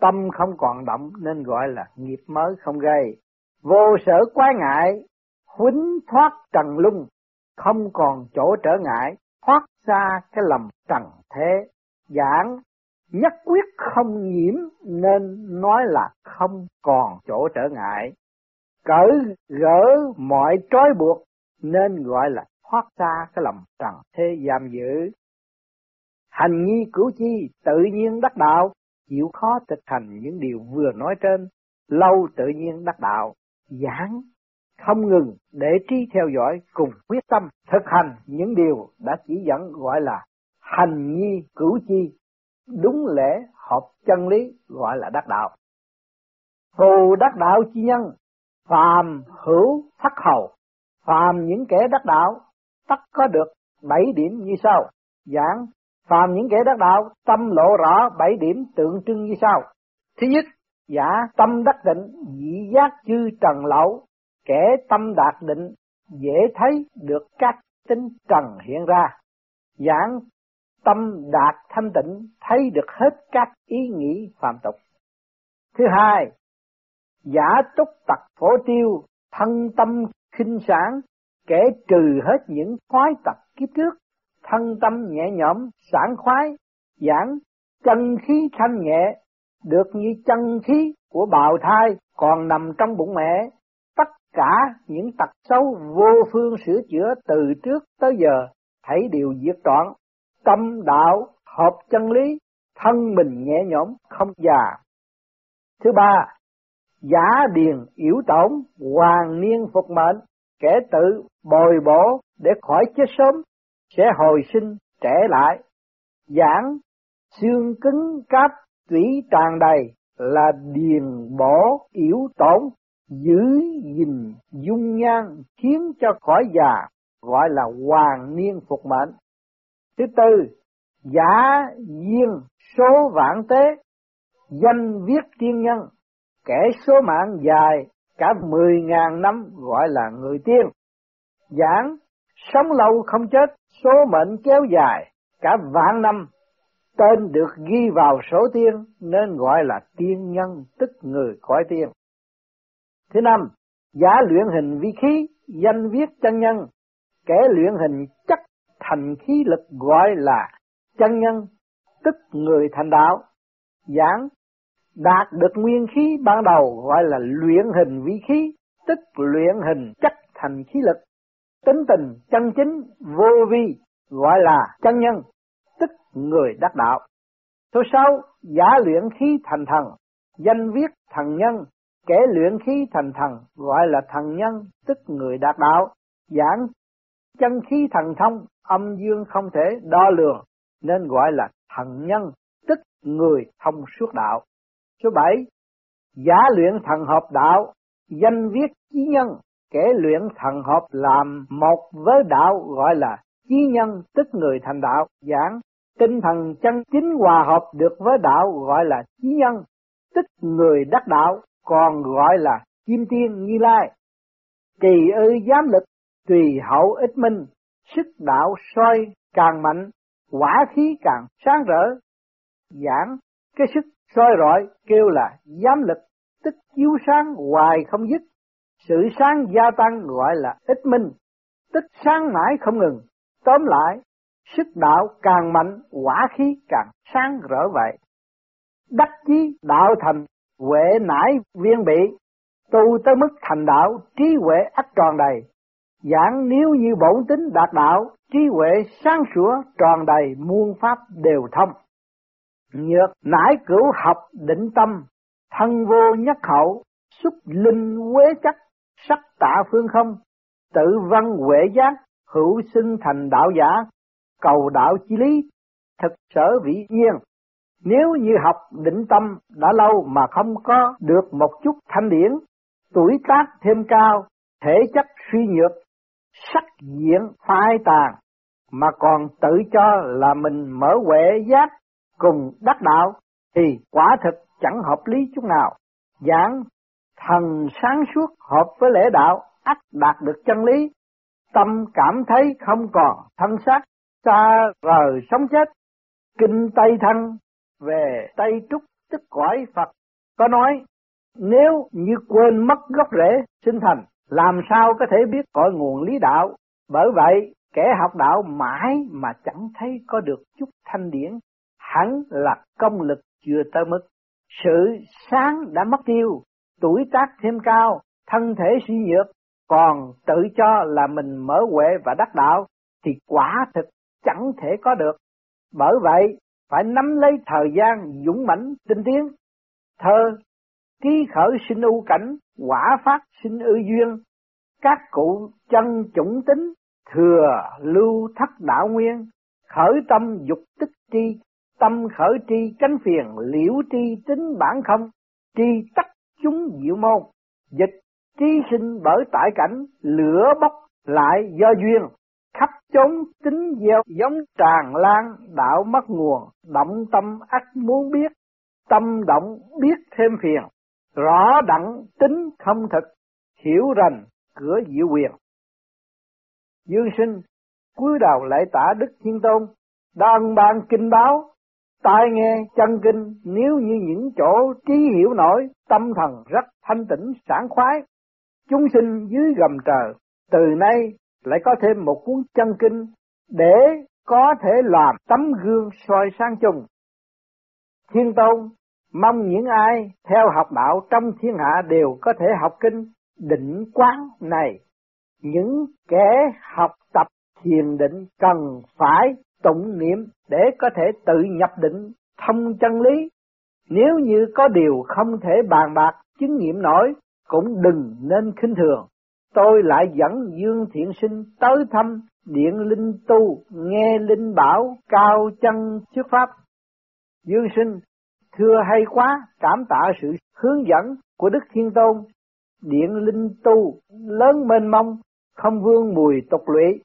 tâm không còn động nên gọi là nghiệp mới không gây. Vô sở quái ngại, huýnh thoát trần lung, không còn chỗ trở ngại, thoát xa cái lầm trần thế. Giảng nhất quyết không nhiễm nên nói là không còn chỗ trở ngại, cởi gỡ mọi trói buộc nên gọi là thoát xa cái lòng trần thế giam giữ. Hành nghi cửu chi, tự nhiên đắc đạo, chịu khó thực hành những điều vừa nói trên, lâu tự nhiên đắc đạo. Giảng không ngừng để trí theo dõi cùng quyết tâm thực hành những điều đã chỉ dẫn, gọi là hành nghi cửu chi, đúng lẽ hợp chân lý, gọi là đắc đạo. Phù đắc đạo chi nhân, phàm hữu thất hầu, phàm những kẻ đắc đạo tất có được 7 điểm như sau. Giảng: phàm những kẻ đắc đạo tâm lộ rõ 7 điểm tượng trưng như sau. Thứ nhất, giả tâm đắc định, dĩ giác chư trần lậu, kẻ tâm đạt định dễ thấy được các tính trần hiện ra. Giảng: tâm đạt thanh tịnh, thấy được hết các ý nghĩ phàm tục. Thứ hai, giả túc tật phổ tiêu, thân tâm khinh sản, kẻ trừ hết những khoái tật kiếp trước, thân tâm nhẹ nhõm sảng khoái. Giảng: chân khí thanh nhẹ, được như chân khí của bào thai còn nằm trong bụng mẹ. Tất cả những tật xấu vô phương sửa chữa từ trước tới giờ, thấy đều diệt trọn. Tâm đạo hợp chân lý, thân mình nhẹ nhõm không già. Thứ ba, giả điền yểu tổn, hoàng niên phục mệnh, kẻ tự bồi bổ để khỏi chết sớm, sẽ hồi sinh trẻ lại. Giảng: xương cứng cáp tủy tràn đầy là điền bổ yểu tổn, giữ gìn dung nhan khiến cho khỏi già, gọi là hoàng niên phục mệnh. Thứ tư, giả duyên số vạn tế, danh viết tiên nhân, kẻ số mạng dài cả 10.000 năm, gọi là người tiên. Giảng: sống lâu không chết, số mệnh kéo dài cả vạn năm, tên được ghi vào số tiên nên gọi là tiên nhân, tức người cõi tiên. Thứ năm, giả luyện hình vi khí, danh viết chân nhân, kẻ luyện hình chất thành khí lực, gọi là chân nhân, tức người thành đạo. Giảng: đạt được nguyên khí ban đầu, gọi là luyện hình vi khí, tức luyện hình chất thành khí lực. Tính tình chân chính vô vi, gọi là chân nhân, tức người đắc đạo. Thứ sáu, giả luyện khí thành thần, danh viết thần nhân, kẻ luyện khí thành thần, gọi là thần nhân, tức người đạt đạo. Giảng: chân khí thần thông, âm dương không thể đo lường, nên gọi là thần nhân, tức người thông suốt đạo. Số 7, giả luyện thần hợp đạo, danh viết chí nhân, kẻ luyện thần hợp làm một với đạo, gọi là chí nhân, tức người thành đạo. Giảng: tinh thần chân chính hòa hợp được với đạo, gọi là chí nhân, tức người đắc đạo, còn gọi là kim tiên Như Lai. Kỳ ư giám lực, tùy hậu ích minh, sức đạo soi càng mạnh, quả khí càng sáng rỡ. Giảng: cái sức soi rọi kêu là giám lực, tức chiếu sáng hoài không dứt, sự sáng gia tăng gọi là ích minh, tức sáng mãi không ngừng. Tóm lại, sức đạo càng mạnh, quả khí càng sáng rỡ vậy. Đắc chí đạo thành, huệ nãi viên bị, tu tới mức thành đạo, trí huệ ắt tròn đầy. Giảng: nếu như bổn tính đạt đạo, trí huệ sáng sủa tròn đầy, muôn pháp đều thông. Nhược nãi cửu học định tâm, thân vô nhất hậu, xúc linh quế chắc, sắc tạ phương không, tự văn huệ giác, hữu sinh thành đạo giả, cầu đạo chi lý, thực sở vĩ nhiên. Nếu như học định tâm đã lâu mà không có được một chút thanh điển, tuổi tác thêm cao, thể chất suy nhược, sắc diện phai tàn, mà còn tự cho là mình mở huệ giác cùng đắc đạo, thì quả thực chẳng hợp lý chút nào. Giảng: thần sáng suốt hợp với lễ đạo, ắt đạt được chân lý. Tâm cảm thấy không còn thân xác, xa rời sống chết. Kinh Tây Thân về Tây Trúc, tức cõi Phật, có nói: nếu như quên mất gốc rễ sinh thành, làm sao có thể biết cội nguồn lý đạo? Bởi vậy, kẻ học đạo mãi mà chẳng thấy có được chút thanh điển, hẳn là công lực chưa tới mức, sự sáng đã mất tiêu, tuổi tác thêm cao, thân thể suy nhược, còn tự cho là mình mở huệ và đắc đạo, thì quả thực chẳng thể có được. Bởi vậy, phải nắm lấy thời gian dũng mãnh tinh tiến. Thơ: ký khởi sinh ưu cảnh, quả phát sinh ưu duyên, các cụ chân chủng tính, thừa lưu thất đạo nguyên, khởi tâm dục tức tri, tâm khởi tri cánh phiền, liễu tri tính bản không, tri tắc chúng diệu môn. Dịch trí sinh bởi tại cảnh, lửa bốc lại do duyên. Khắp chốn tính gieo giống tràn lan, đạo mất nguồn, động tâm ắt muốn biết. Tâm động biết thêm phiền, rõ đặng tính không thực, hiểu rành cửa diệu quyền. Dương Sinh cúi đầu lạy tả Đức Thiên Tôn, đang ban kinh báo, tai nghe chân kinh, nếu như những chỗ trí hiểu nổi, tâm thần rất thanh tĩnh sảng khoái. Chúng sinh dưới gầm trời, từ nay lại có thêm một cuốn chân kinh để có thể làm tấm gương soi sáng chung. Thiên Tôn mong những ai theo học đạo trong thiên hạ đều có thể học kinh định quán này. Những kẻ học tập thiền định cần phải tụng niệm để có thể tự nhập định thông chân lý. Nếu như có điều không thể bàn bạc chứng nghiệm nổi, cũng đừng nên khinh thường. Tôi lại dẫn Dương Thiện Sinh tới thăm Điện Linh Tu, nghe Linh bảo cao chân thuyết pháp. Dương Sinh: thưa hay quá, cảm tạ sự hướng dẫn của Đức Thiên Tôn. Điện Linh Tu lớn mênh mông, không vương mùi tục lụy,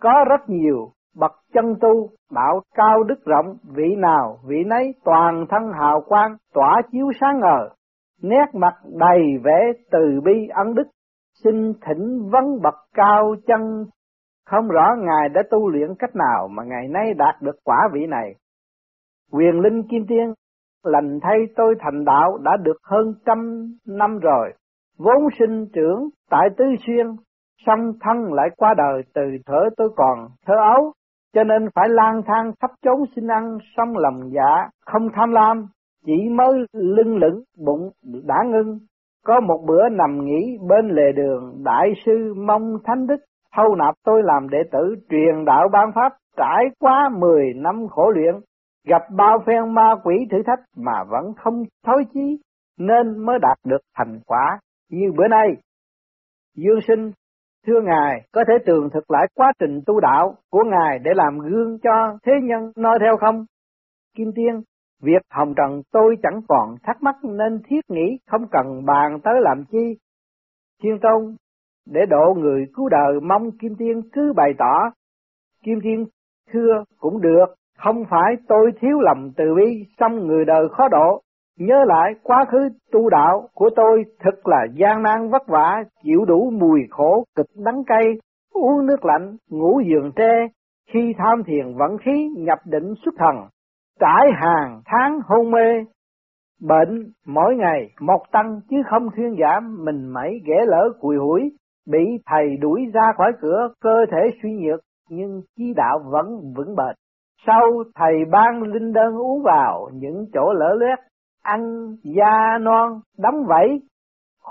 có rất nhiều bậc chân tu, đạo cao đức rộng, vị nào vị nấy toàn thân hào quang tỏa chiếu sáng ngời, nét mặt đầy vẻ từ bi ân đức. Xin thỉnh vấn bậc cao chân, không rõ ngài đã tu luyện cách nào mà ngày nay đạt được quả vị này. Quyền linh kim tiên, lành thay tôi thành đạo đã được hơn 100 năm rồi, vốn sinh trưởng tại Tứ Xuyên, song thân lại qua đời từ thở tôi còn thơ ấu, cho nên phải lang thang khắp chốn xin ăn, song lòng dạ không tham lam, chỉ mới lưng lửng bụng đã ngưng. Có một bữa nằm nghỉ bên lề đường, đại sư mong thánh đức thâu nạp tôi làm đệ tử, truyền đạo ban pháp. Trải qua 10 năm khổ luyện, gặp bao phen ma quỷ thử thách mà vẫn không thối chí, nên mới đạt được thành quả như bữa nay. Dương Sinh: thưa ngài, có thể tường thực lại quá trình tu đạo của ngài để làm gương cho thế nhân noi theo không? Kim Tiên: việc hồng trần tôi chẳng còn thắc mắc nên thiết nghĩ không cần bàn tới làm chi. Thiên Tôn: để độ người cứu đời, mong Kim Tiên cứ bày tỏ. Kim Tiên: thưa cũng được, không phải tôi thiếu lòng từ bi, song người đời khó độ. Nhớ lại quá khứ tu đạo của tôi thật là gian nan vất vả, chịu đủ mùi khổ cực đắng cay, uống nước lạnh, ngủ giường tre, khi tham thiền vận khí nhập định xuất thần, trải hàng tháng hôn mê, bệnh mỗi ngày một tăng chứ không thuyên giảm, mình mẩy ghẻ lỡ cùi hủi, bị thầy đuổi ra khỏi cửa, cơ thể suy nhược nhưng chí đạo vẫn vững bền. Sau thầy ban linh đơn uống vào, những chỗ lỡ loét, ăn da non đóng vảy,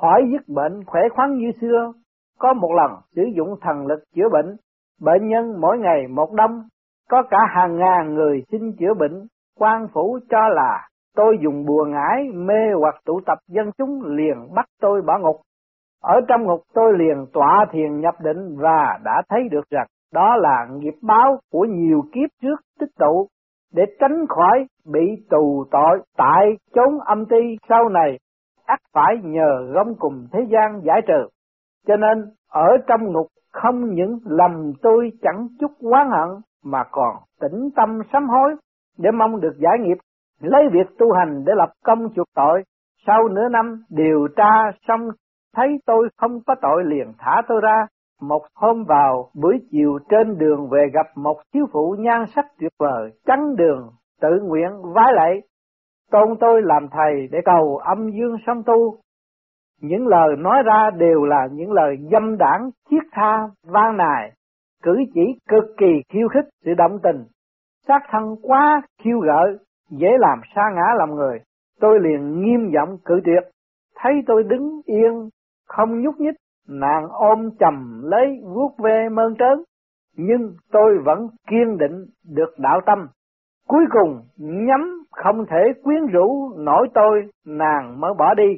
khỏi dứt bệnh khỏe khoắn như xưa. Có một lần sử dụng thần lực chữa bệnh, bệnh nhân mỗi ngày một đông, có cả hàng ngàn người xin chữa bệnh. Quan phủ cho là tôi dùng bùa ngải mê hoặc tụ tập dân chúng, liền bắt tôi bỏ ngục. Ở trong ngục tôi liền tọa thiền nhập định và đã thấy được rằng đó là nghiệp báo của nhiều kiếp trước tích tụ, để tránh khỏi bị tù tội tại chốn âm ti sau này, ắt phải nhờ gom cùng thế gian giải trừ. Cho nên ở trong ngục không những lầm tôi chẳng chút oán hận, mà còn tĩnh tâm sám hối để mong được giải nghiệp, lấy việc tu hành để lập công chuộc tội. Sau nửa năm điều tra xong thấy tôi không có tội liền thả tôi ra. Một hôm vào buổi chiều trên đường về, gặp một thiếu phụ nhan sắc tuyệt vời, trắng đường tự nguyện vái lạy tôn tôi làm thầy để cầu âm dương song tu. Những lời nói ra đều là những lời dâm đảng, thiết tha, vang nài, cử chỉ cực kỳ khiêu khích sự động tình, xác thân quá khiêu gợi, dễ làm sa ngã lòng người. Tôi liền nghiêm giọng cự tuyệt. Thấy tôi đứng yên không nhúc nhích, nàng ôm chầm lấy vuốt ve mơn trớn, nhưng tôi vẫn kiên định được đạo tâm. Cuối cùng nhắm không thể quyến rũ nổi tôi, nàng mới bỏ đi.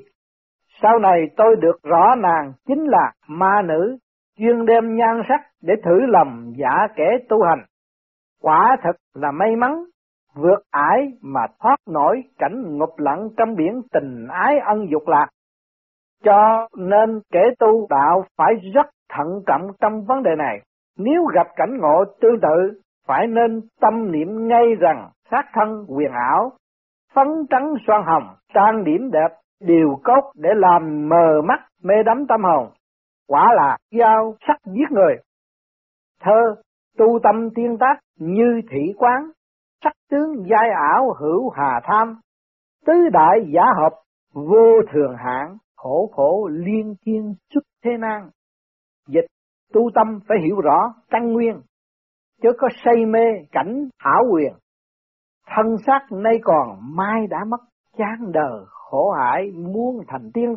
Sau này tôi được rõ nàng chính là ma nữ, chuyên đem nhan sắc để thử lòng giả kẻ tu hành. Quả thật là may mắn, vượt ải mà thoát nổi cảnh ngục lặn trong biển tình ái ân dục lạc. Cho nên kẻ tu đạo phải rất thận trọng trong vấn đề này. Nếu gặp cảnh ngộ tương tự, phải nên tâm niệm ngay rằng xác thân huyền ảo, phấn trắng xoan hồng, trang điểm đẹp, điều cốt để làm mờ mắt mê đắm tâm hồn. Quả là dao sắc giết người. Thơ, tu tâm tiên tác như thị quán, sắc tướng giai ảo hữu hà tham, tứ đại giả hợp vô thường hạng, khổ khổ liên thiên xuất thế nan. Dịch, tu tâm phải hiểu rõ căn nguyên, chớ có say mê cảnh hảo quyền. Thân xác nay còn mai đã mất, chán đời khổ hải muôn thành tiên.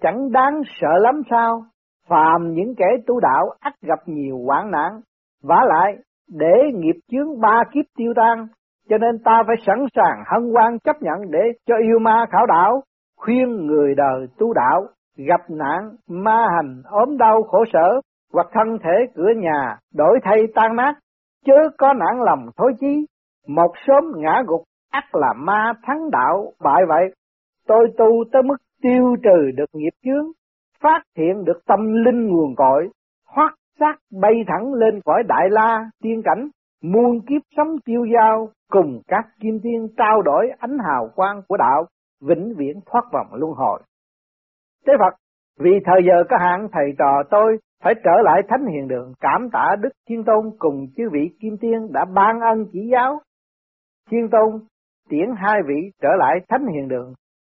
Chẳng đáng sợ lắm sao, phàm những kẻ tu đạo ắt gặp nhiều hoạn nạn. Vả lại, để nghiệp chướng ba kiếp tiêu tan, cho nên ta phải sẵn sàng hân hoan chấp nhận để cho yêu ma khảo đạo. Khuyên người đời tu đạo, gặp nạn, ma hành, ốm đau khổ sở, hoặc thân thể cửa nhà đổi thay tan nát, chớ có nản lòng thối chí. Một sớm ngã gục, ắt là ma thắng đạo bại vậy. Tôi tu tới mức tiêu trừ được nghiệp chướng, phát hiện được tâm linh nguồn cội, hoắc xác bay thẳng lên cõi Đại La tiên cảnh, muôn kiếp sống tiêu dao, cùng các kim tiên trao đổi ánh hào quang của đạo, vĩnh viễn thoát vòng luân hồi. Thế Phật, vì thời giờ có hạn, thầy trò tôi phải trở lại Thánh Hiền Đường cảm tạ Đức Thiên Tôn cùng chư vị kim tiên đã ban ân chỉ giáo. Thiên Tôn tiễn hai vị trở lại Thánh Hiền Đường.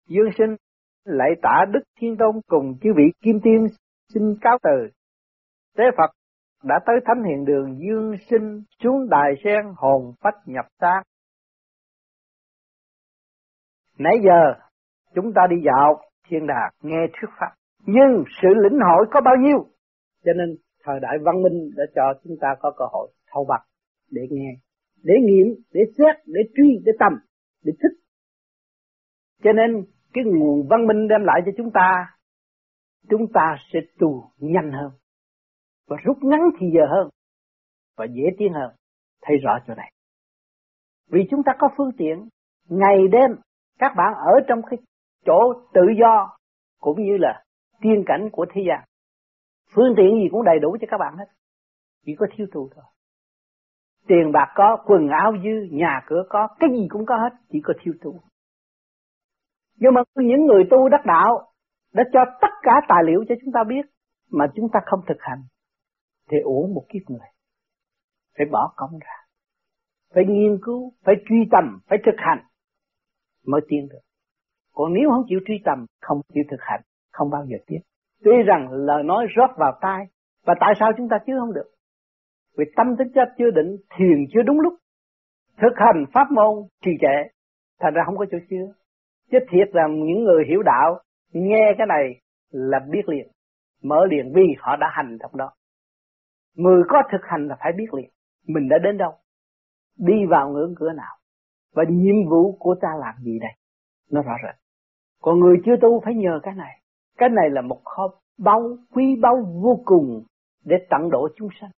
Dương Sinh lại tạ Đức Thiên Tôn cùng chư vị kim tiên xin cáo từ. Tế Phật đã tới Thánh Hiền Đường, Dương Sinh xuống đài sen, hồn phách nhập xác. Nãy giờ chúng ta đi dạo thiên đàng nghe thuyết pháp, nhưng sự lĩnh hội có bao nhiêu? Cho nên thời đại văn minh đã cho chúng ta có cơ hội thâu bạc để nghe, để nghiệm, để xét, để truy, để tầm, để thích. Cho nên cái nguồn văn minh đem lại cho chúng ta sẽ tu nhanh hơn và rút ngắn thì giờ hơn và dễ tiến hơn. Thấy rõ chỗ này. Vì chúng ta có phương tiện ngày đêm, các bạn ở trong cái chỗ tự do cũng như là tiên cảnh của thế gian. Phương tiện gì cũng đầy đủ cho các bạn hết, chỉ có thiếu tu thôi. Tiền bạc có, quần áo dư, nhà cửa có, cái gì cũng có hết, chỉ có thiếu tu. Nhưng mà những người tu đắc đạo đã cho tất cả tài liệu cho chúng ta biết mà chúng ta không thực hành thì uổng một kiếp người. Phải bỏ công ra, phải nghiên cứu, phải truy tầm, phải thực hành mới tiến được. Còn nếu không chịu truy tầm, không chịu thực hành, không bao giờ tiến. Tuy rằng lời nói rót vào tai, và tại sao chúng ta chứ không được? Vì tâm tính chất chưa định, thiền chưa đúng lúc, thực hành pháp môn trì trệ, thành ra không có chỗ chứa. Chứ thiệt là những người hiểu đạo nghe cái này là biết liền, mở liền, vì họ đã hành trong đó. Người có thực hành là phải biết liền mình đã đến đâu, đi vào ngưỡng cửa nào, và nhiệm vụ của ta làm gì đây, nó rõ ràng. Còn người chưa tu phải nhờ cái này. Cái này là một kho báu, quý báu vô cùng để tận độ chúng sanh,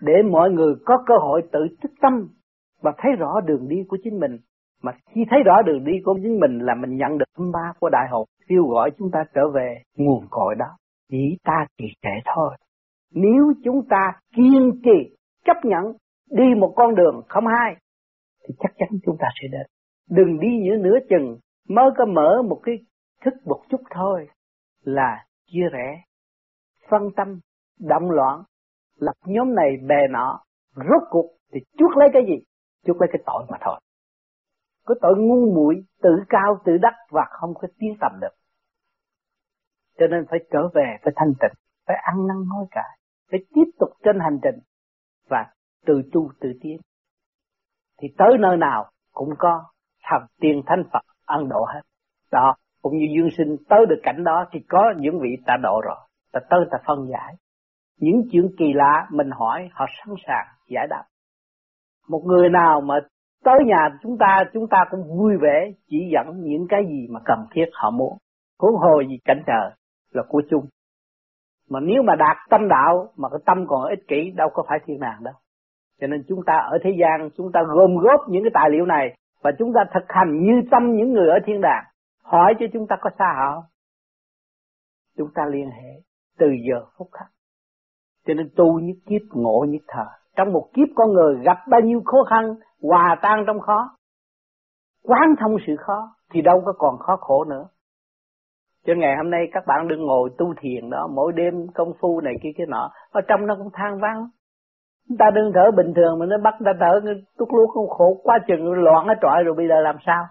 để mọi người có cơ hội tự thức tâm và thấy rõ đường đi của chính mình. Mà khi thấy rõ đường đi của chính mình là mình nhận được âm ba của Đại Hội kêu gọi chúng ta trở về nguồn cội đó. Chỉ ta trì trệ thôi. Nếu chúng ta kiên trì chấp nhận đi một con đường không hai thì chắc chắn chúng ta sẽ đến. Đừng đi những nửa chừng, mới có mở một cái thức một chút thôi là chia rẽ, phân tâm, động loạn, lập nhóm này bè nọ, rốt cuộc thì chuốc lấy cái gì? Chuốc lấy cái tội mà thôi. Cái tội ngu muội, tự cao, tự đắc và không có tiến tầm được. Cho nên phải trở về, phải thanh tịnh, phải ăn năn hối cải, phải tiếp tục trên hành trình và tự tu tự tiến. Thì tới nơi nào cũng có thần tiên thánh Phật an độ hết. Đó, cũng như Dương Sinh tới được cảnh đó thì có những vị ta độ rồi, ta tới ta phân giải. Những chuyện kỳ lạ mình hỏi họ sẵn sàng giải đáp. Một người nào mà tới nhà chúng ta cũng vui vẻ chỉ dẫn những cái gì mà cần thiết họ muốn. Huống hồ gì cảnh trời là của chung. Mà nếu mà đạt tâm đạo mà cái tâm còn ích kỷ đâu có phải thiên đàng đâu. Cho nên chúng ta ở thế gian chúng ta gom góp những cái tài liệu này và chúng ta thực hành như tâm những người ở thiên đàng. Hỏi cho chúng ta có xa họ không? chúng ta liên hệ từ giờ phút khắc. Cho nên tu nhất kiếp, ngộ nhất thời. Trong một kiếp con người gặp bao nhiêu khó khăn, hòa tan trong khó, quán thông sự khó, thì đâu có còn khó khổ nữa. Cho ngày hôm nay các bạn đừng ngồi tu thiền đó, mỗi đêm công phu này kia kia nọ, ở trong nó cũng than vãn. Chúng ta đừng thở bình thường mà nó bắt ta thở tút lút không khổ quá chừng, loạn ở trọi rồi bây giờ làm sao?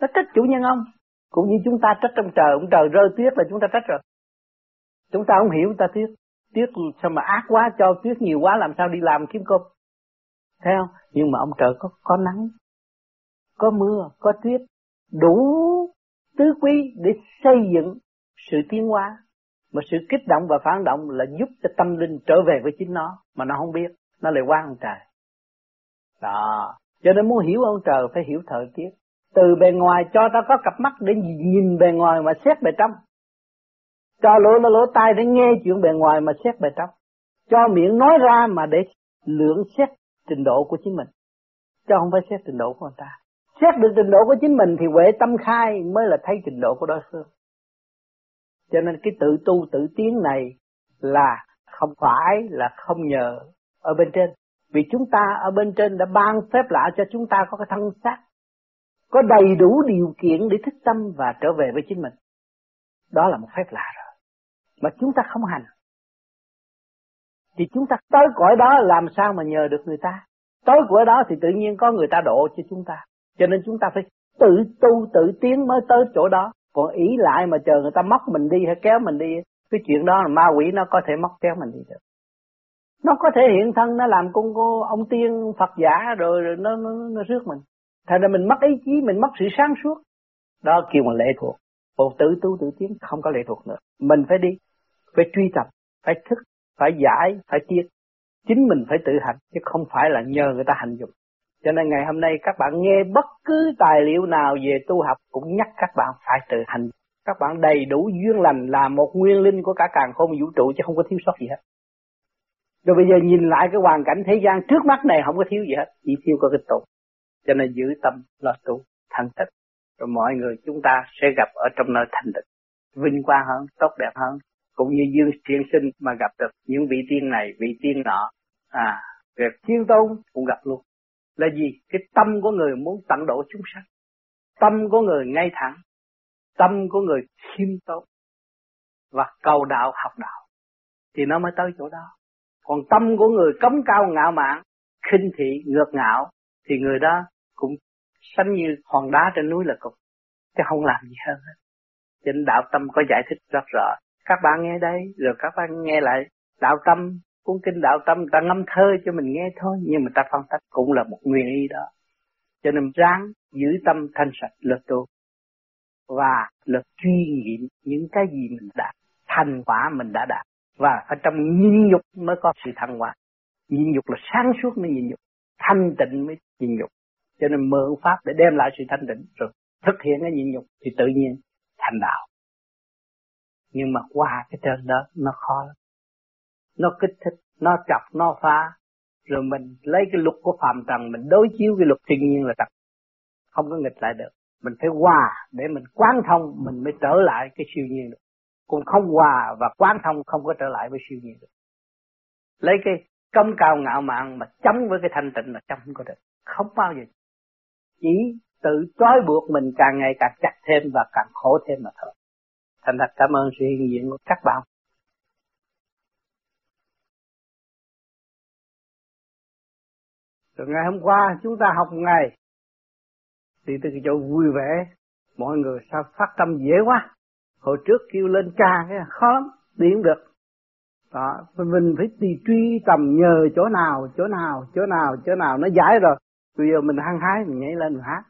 Nó trách chủ nhân ông. Cũng như chúng ta trách trong trời, ông trời rơi tuyết là chúng ta trách rồi. Chúng ta không hiểu chúng ta tuyết sao mà ác quá, cho tuyết nhiều quá làm sao đi làm kiếm cơm. Thấy không? Nhưng mà ông trời có nắng, có mưa, có tuyết, đủ tứ quý để xây dựng sự tiến hóa. Mà sự kích động và phản động là giúp cho tâm linh trở về với chính nó, mà nó không biết, nó lại qua ông trời. Đó, cho nên muốn hiểu ông trời phải hiểu thời tiết. Từ bề ngoài cho ta có cặp mắt để nhìn bề ngoài mà xét bề trong. Cho lỗ tai để nghe chuyện bề ngoài mà xét bề trong. Cho miệng nói ra mà để lượng xét trình độ của chính mình. Cho không phải xét trình độ của người ta. Xét được trình độ của chính mình thì huệ tâm khai mới là thấy trình độ của đối phương. Cho nên cái tự tu tự tiến này là không phải là không nhờ ở bên trên. Vì chúng ta ở bên trên đã ban phép lạ cho chúng ta có cái thân xác, có đầy đủ điều kiện để thức tâm và trở về với chính mình. Đó là một phép lạ rồi. Mà chúng ta không hành. Thì chúng ta tới cõi đó làm sao mà nhờ được người ta. Tới cõi đó thì tự nhiên có người ta độ cho chúng ta. Cho nên chúng ta phải tự tu tự tiến mới tới chỗ đó. Còn ý lại mà chờ người ta móc mình đi hay kéo mình đi, cái chuyện đó là ma quỷ nó có thể móc kéo mình đi được. Nó có thể hiện thân, nó làm con ông tiên Phật giả rồi nó rước mình. Thành ra mình mất ý chí, mình mất sự sáng suốt. Đó kêu là lệ thuộc. Một tự tu tự tiến không có lệ thuộc nữa. Mình phải đi, phải truy tập, phải thức, phải giải, phải tiết. Chính mình phải tự hành, chứ không phải là nhờ người ta hành dụng. Cho nên ngày hôm nay các bạn nghe bất cứ tài liệu nào về tu học cũng nhắc các bạn phải tự hành. Các bạn đầy đủ duyên lành là một nguyên linh của cả càn khôn vũ trụ chứ không có thiếu sót gì hết. Rồi bây giờ nhìn lại cái hoàn cảnh thế gian trước mắt này không có thiếu gì hết, chỉ thiếu có cái tu. Cho nên giữ tâm lo tu, thanh tịnh. Rồi mọi người chúng ta sẽ gặp ở trong nơi thanh tịnh, vinh quang hơn, tốt đẹp hơn. Cũng như dương thiên sinh mà gặp được những vị tiên này, vị tiên nọ, gặp thiên tôn cũng gặp luôn. Là gì? Cái tâm của người muốn tận độ chúng sanh. Tâm của người ngay thẳng. Tâm của người khiêm tốn. Và cầu đạo học đạo. Thì nó mới tới chỗ đó. Còn tâm của người cống cao ngạo mạn, khinh thị ngược ngạo, thì người đó cũng sánh như hòn đá trên núi là cục. Chứ không làm gì hơn hết. Cho nên đạo tâm có giải thích rất rõ. Các bạn nghe đây, rồi các bạn nghe lại đạo tâm. Cuốn kinh đạo tâm ta ngâm thơ cho mình nghe thôi, nhưng mà ta phân tích cũng là một nguyên ý đó. Cho nên ráng giữ tâm thanh sạch lực tu và lực truy nghiệm những cái gì mình đạt, thành quả mình đã đạt. Và ở trong nhịn nhục mới có sự thăng hoa. Nhịn nhục là sáng suốt mới nhịn nhục, thanh tịnh mới nhịn nhục. Cho nên mượn pháp để đem lại sự thanh tịnh, rồi thực hiện cái nhịn nhục thì tự nhiên thành đạo. Nhưng mà qua cái trên đó nó khó lắm. Nó kích thích, nó chọc, nó phá. Rồi mình lấy cái luật của phàm trần, mình đối chiếu cái luật thiên nhiên là thật. Không có nghịch lại được. Mình phải hòa để mình quán thông, mình mới trở lại cái siêu nhiên được. Còn không hòa và quán thông không có trở lại với siêu nhiên được. Lấy cái cống cao ngạo mạn mà chấm với cái thanh tịnh là chấm không có được. Không bao giờ. Chỉ tự trói buộc mình càng ngày càng chặt thêm và càng khổ thêm mà thôi. Thành thật cảm ơn sự hiện diện của các bạn. Từ ngày hôm qua chúng ta học ngày thì từ cái chỗ vui vẻ, mọi người sao phát tâm dễ quá. Hồi trước kêu lên ca cái khó lắm, đi không được. Đó, mình phải tì truy tầm nhờ chỗ nào nó giải rồi. Bây giờ mình hăng hái mình nhảy lên mình hát.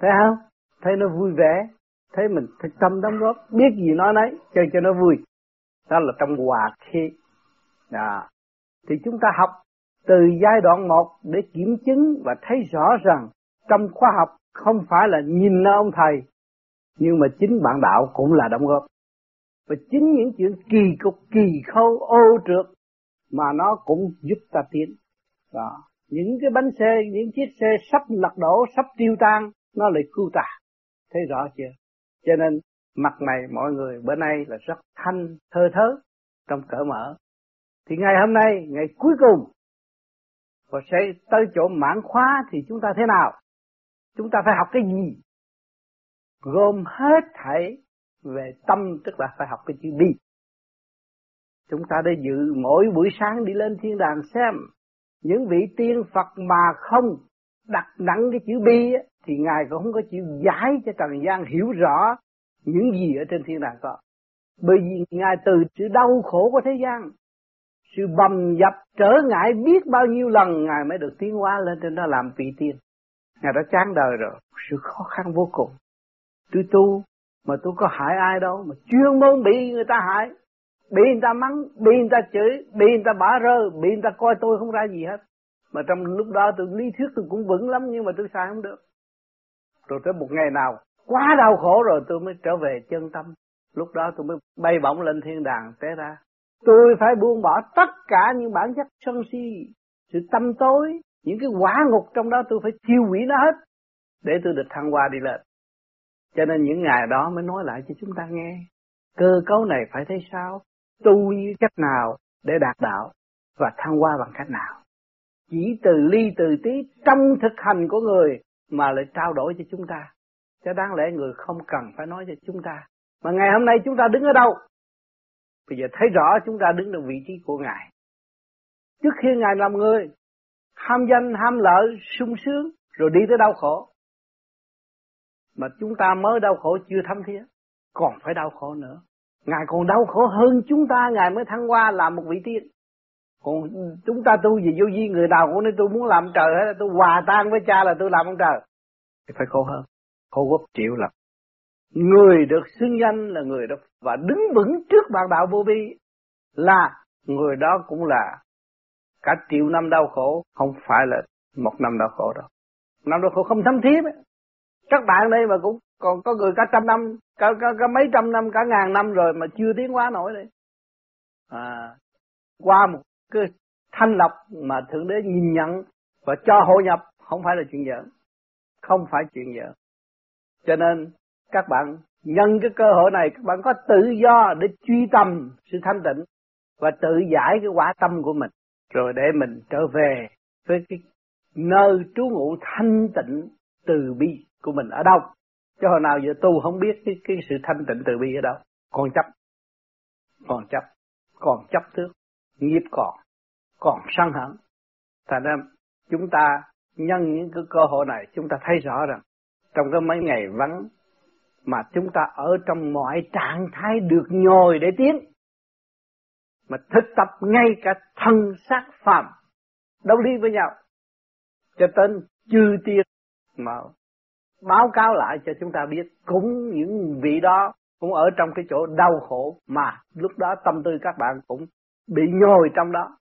Thấy không? Thấy nó vui vẻ, thấy mình thật tâm đóng góp, biết gì nói nấy, chơi cho nó vui. Đó là trong hòa khí. Đó. Thì chúng ta học từ giai đoạn 1 để kiểm chứng và thấy rõ rằng trong khoa học không phải là nhìn nơi ông thầy, nhưng mà chính bạn đạo cũng là đóng góp. Và chính những chuyện kỳ cục, kỳ khâu, ô trượt mà nó cũng giúp ta tiến. Đó. Những cái bánh xe, những chiếc xe sắp lật đổ, sắp tiêu tan, nó lại cứu ta. Thấy rõ chưa? Cho nên mặt mày mọi người bữa nay là rất thanh thơ thớt trong cởi mở. Thì ngày hôm nay, ngày cuối cùng, và sẽ tới chỗ mãn khóa thì chúng ta thế nào? Chúng ta phải học cái gì? Gồm hết thảy về tâm, tức là phải học cái chữ bi. Chúng ta đã dự mỗi buổi sáng đi lên thiên đàng xem những vị tiên Phật mà không đặt nặng cái chữ bi thì Ngài cũng không có chịu giải cho trần gian hiểu rõ những gì ở trên thiên đàng có. Bởi vì Ngài từ sự đau khổ của thế gian, sự bầm dập trở ngại biết bao nhiêu lần Ngài mới được tiến hóa lên trên đó làm vị tiên. Ngài đã chán đời rồi, sự khó khăn vô cùng. Tôi tu mà tôi có hại ai đâu, mà chuyên môn bị người ta hại, bị người ta mắng, bị người ta chửi, bị người ta bả rơ, bị người ta coi tôi không ra gì hết. Mà trong lúc đó tôi lý thuyết tôi cũng vững lắm nhưng mà tôi sai không được. Rồi tới một ngày nào quá đau khổ rồi tôi mới trở về chân tâm. Lúc đó tôi mới bay bổng lên thiên đàng, té ra. Tôi phải buông bỏ tất cả những bản chất sân si, sự tâm tối, những cái quả ngục trong đó tôi phải tiêu hủy nó hết để tôi được thăng hoa đi lên. Cho nên những ngày đó mới nói lại cho chúng ta nghe, cơ cấu này phải thấy sao, tu như cách nào để đạt đạo và thăng hoa bằng cách nào. Chỉ từ ly từ tí trong thực hành của người mà lại trao đổi cho chúng ta. Chứ đáng lẽ người không cần phải nói cho chúng ta. Mà ngày hôm nay chúng ta đứng ở đâu? Bây giờ thấy rõ chúng ta đứng được vị trí của Ngài. Trước khi Ngài làm người, ham danh, ham lợi, sung sướng, rồi đi tới đau khổ. Mà chúng ta mới đau khổ chưa thấm thía, còn phải đau khổ nữa. Ngài còn đau khổ hơn chúng ta, Ngài mới thăng hoa làm một vị tiên. Còn chúng ta tu về vô vi, người nào cũng nói tôi muốn làm trời hết, tôi hòa tan với cha là tôi làm ông trời. Thì phải khổ hơn, khổ gấp triệu lần. Người được xưng danh là người đó và đứng vững trước bạn đạo vô vi là người đó cũng là cả triệu năm đau khổ, không phải là một năm đau khổ đâu. Năm đau khổ không thấm thía. Các bạn đây mà cũng còn có người cả trăm năm, cả mấy trăm năm, cả ngàn năm rồi mà chưa tiến hóa nổi đấy. Qua một cái thanh lọc mà Thượng Đế nhìn nhận và cho hội nhập không phải là chuyện giỡn. Không phải chuyện giỡn. Cho nên các bạn nhân cái cơ hội này, các bạn có tự do để truy tầm sự thanh tịnh và tự giải cái quả tâm của mình, rồi để mình trở về với cái nơi trú ngụ thanh tịnh từ bi của mình ở đâu. Chứ hồi nào giờ tu không biết cái sự thanh tịnh từ bi ở đâu. Còn chấp thước, nghiệp còn sân hận. Thành ra chúng ta nhân những cái cơ hội này, chúng ta thấy rõ rằng trong cái mấy ngày vắng mà chúng ta ở trong mọi trạng thái được nhồi để tiến, mà thực tập ngay cả thân xác phàm đấu lý với nhau cho đến chư tiên mà báo cáo lại cho chúng ta biết. Cũng những vị đó cũng ở trong cái chỗ đau khổ mà lúc đó tâm tư các bạn cũng bị nhồi trong đó.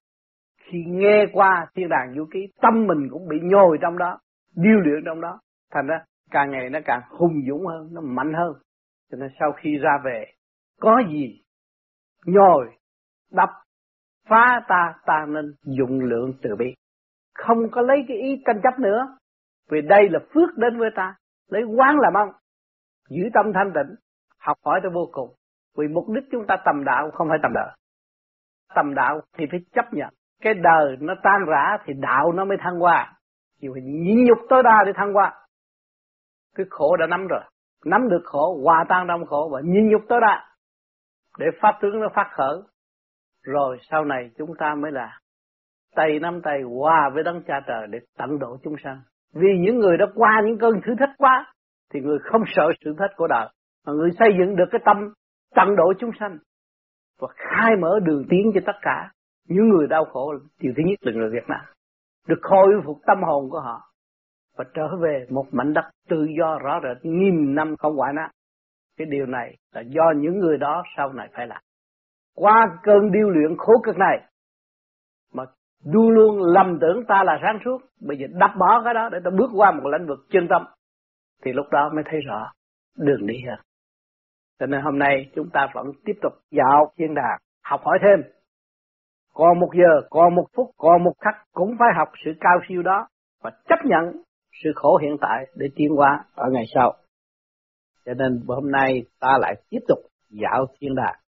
Khi nghe qua thiên đàng vũ ký, tâm mình cũng bị nhồi trong đó, điêu luyện trong đó. Thành ra càng ngày nó càng hùng dũng hơn, nó mạnh hơn. Cho nên sau khi ra về, có gì nhồi, đập, phá ta nên dụng lượng từ bi. Không có lấy cái ý tranh chấp nữa. Vì đây là phước đến với ta, lấy quán làm ăn, giữ tâm thanh tịnh, học hỏi tới vô cùng. Vì mục đích chúng ta tầm đạo không phải tầm đời. Tầm đạo thì phải chấp nhận. Cái đời nó tan rã thì đạo nó mới thăng hoa. Chỉ phải nhịn nhục tối đa để thăng hoa. Cái khổ đã nắm rồi, nắm được khổ, hòa tan trong khổ và nhịn nhục tối đa để pháp tướng nó phát khởi. Rồi sau này chúng ta mới là tay nắm tay hòa với đấng cha trời để tận độ chúng sanh. Vì những người đã qua những cơn thử thách quá thì người không sợ sự thách của đời, mà người xây dựng được cái tâm tận độ chúng sanh và khai mở đường tiến cho tất cả những người đau khổ. Điều thứ nhất là người Việt Nam được khôi phục tâm hồn của họ và trở về một mảnh đất tự do rõ rệt, nghìn năm không hoại nát. Cái điều này là do những người đó sau này phải làm. Qua cơn điêu luyện khổ cực này mà luôn luôn lầm tưởng ta là sáng suốt, bây giờ đập bỏ cái đó để ta bước qua một lĩnh vực chân tâm, thì lúc đó mới thấy rõ đường đi hơn. Cho nên hôm nay chúng ta vẫn tiếp tục dạo thiên đàng, học hỏi thêm. Còn một giờ, còn một phút, còn một khắc cũng phải học sự cao siêu đó và chấp nhận sự khổ hiện tại để tiến qua ở ngày sau. Cho nên hôm nay ta lại tiếp tục dạo thiên đàng.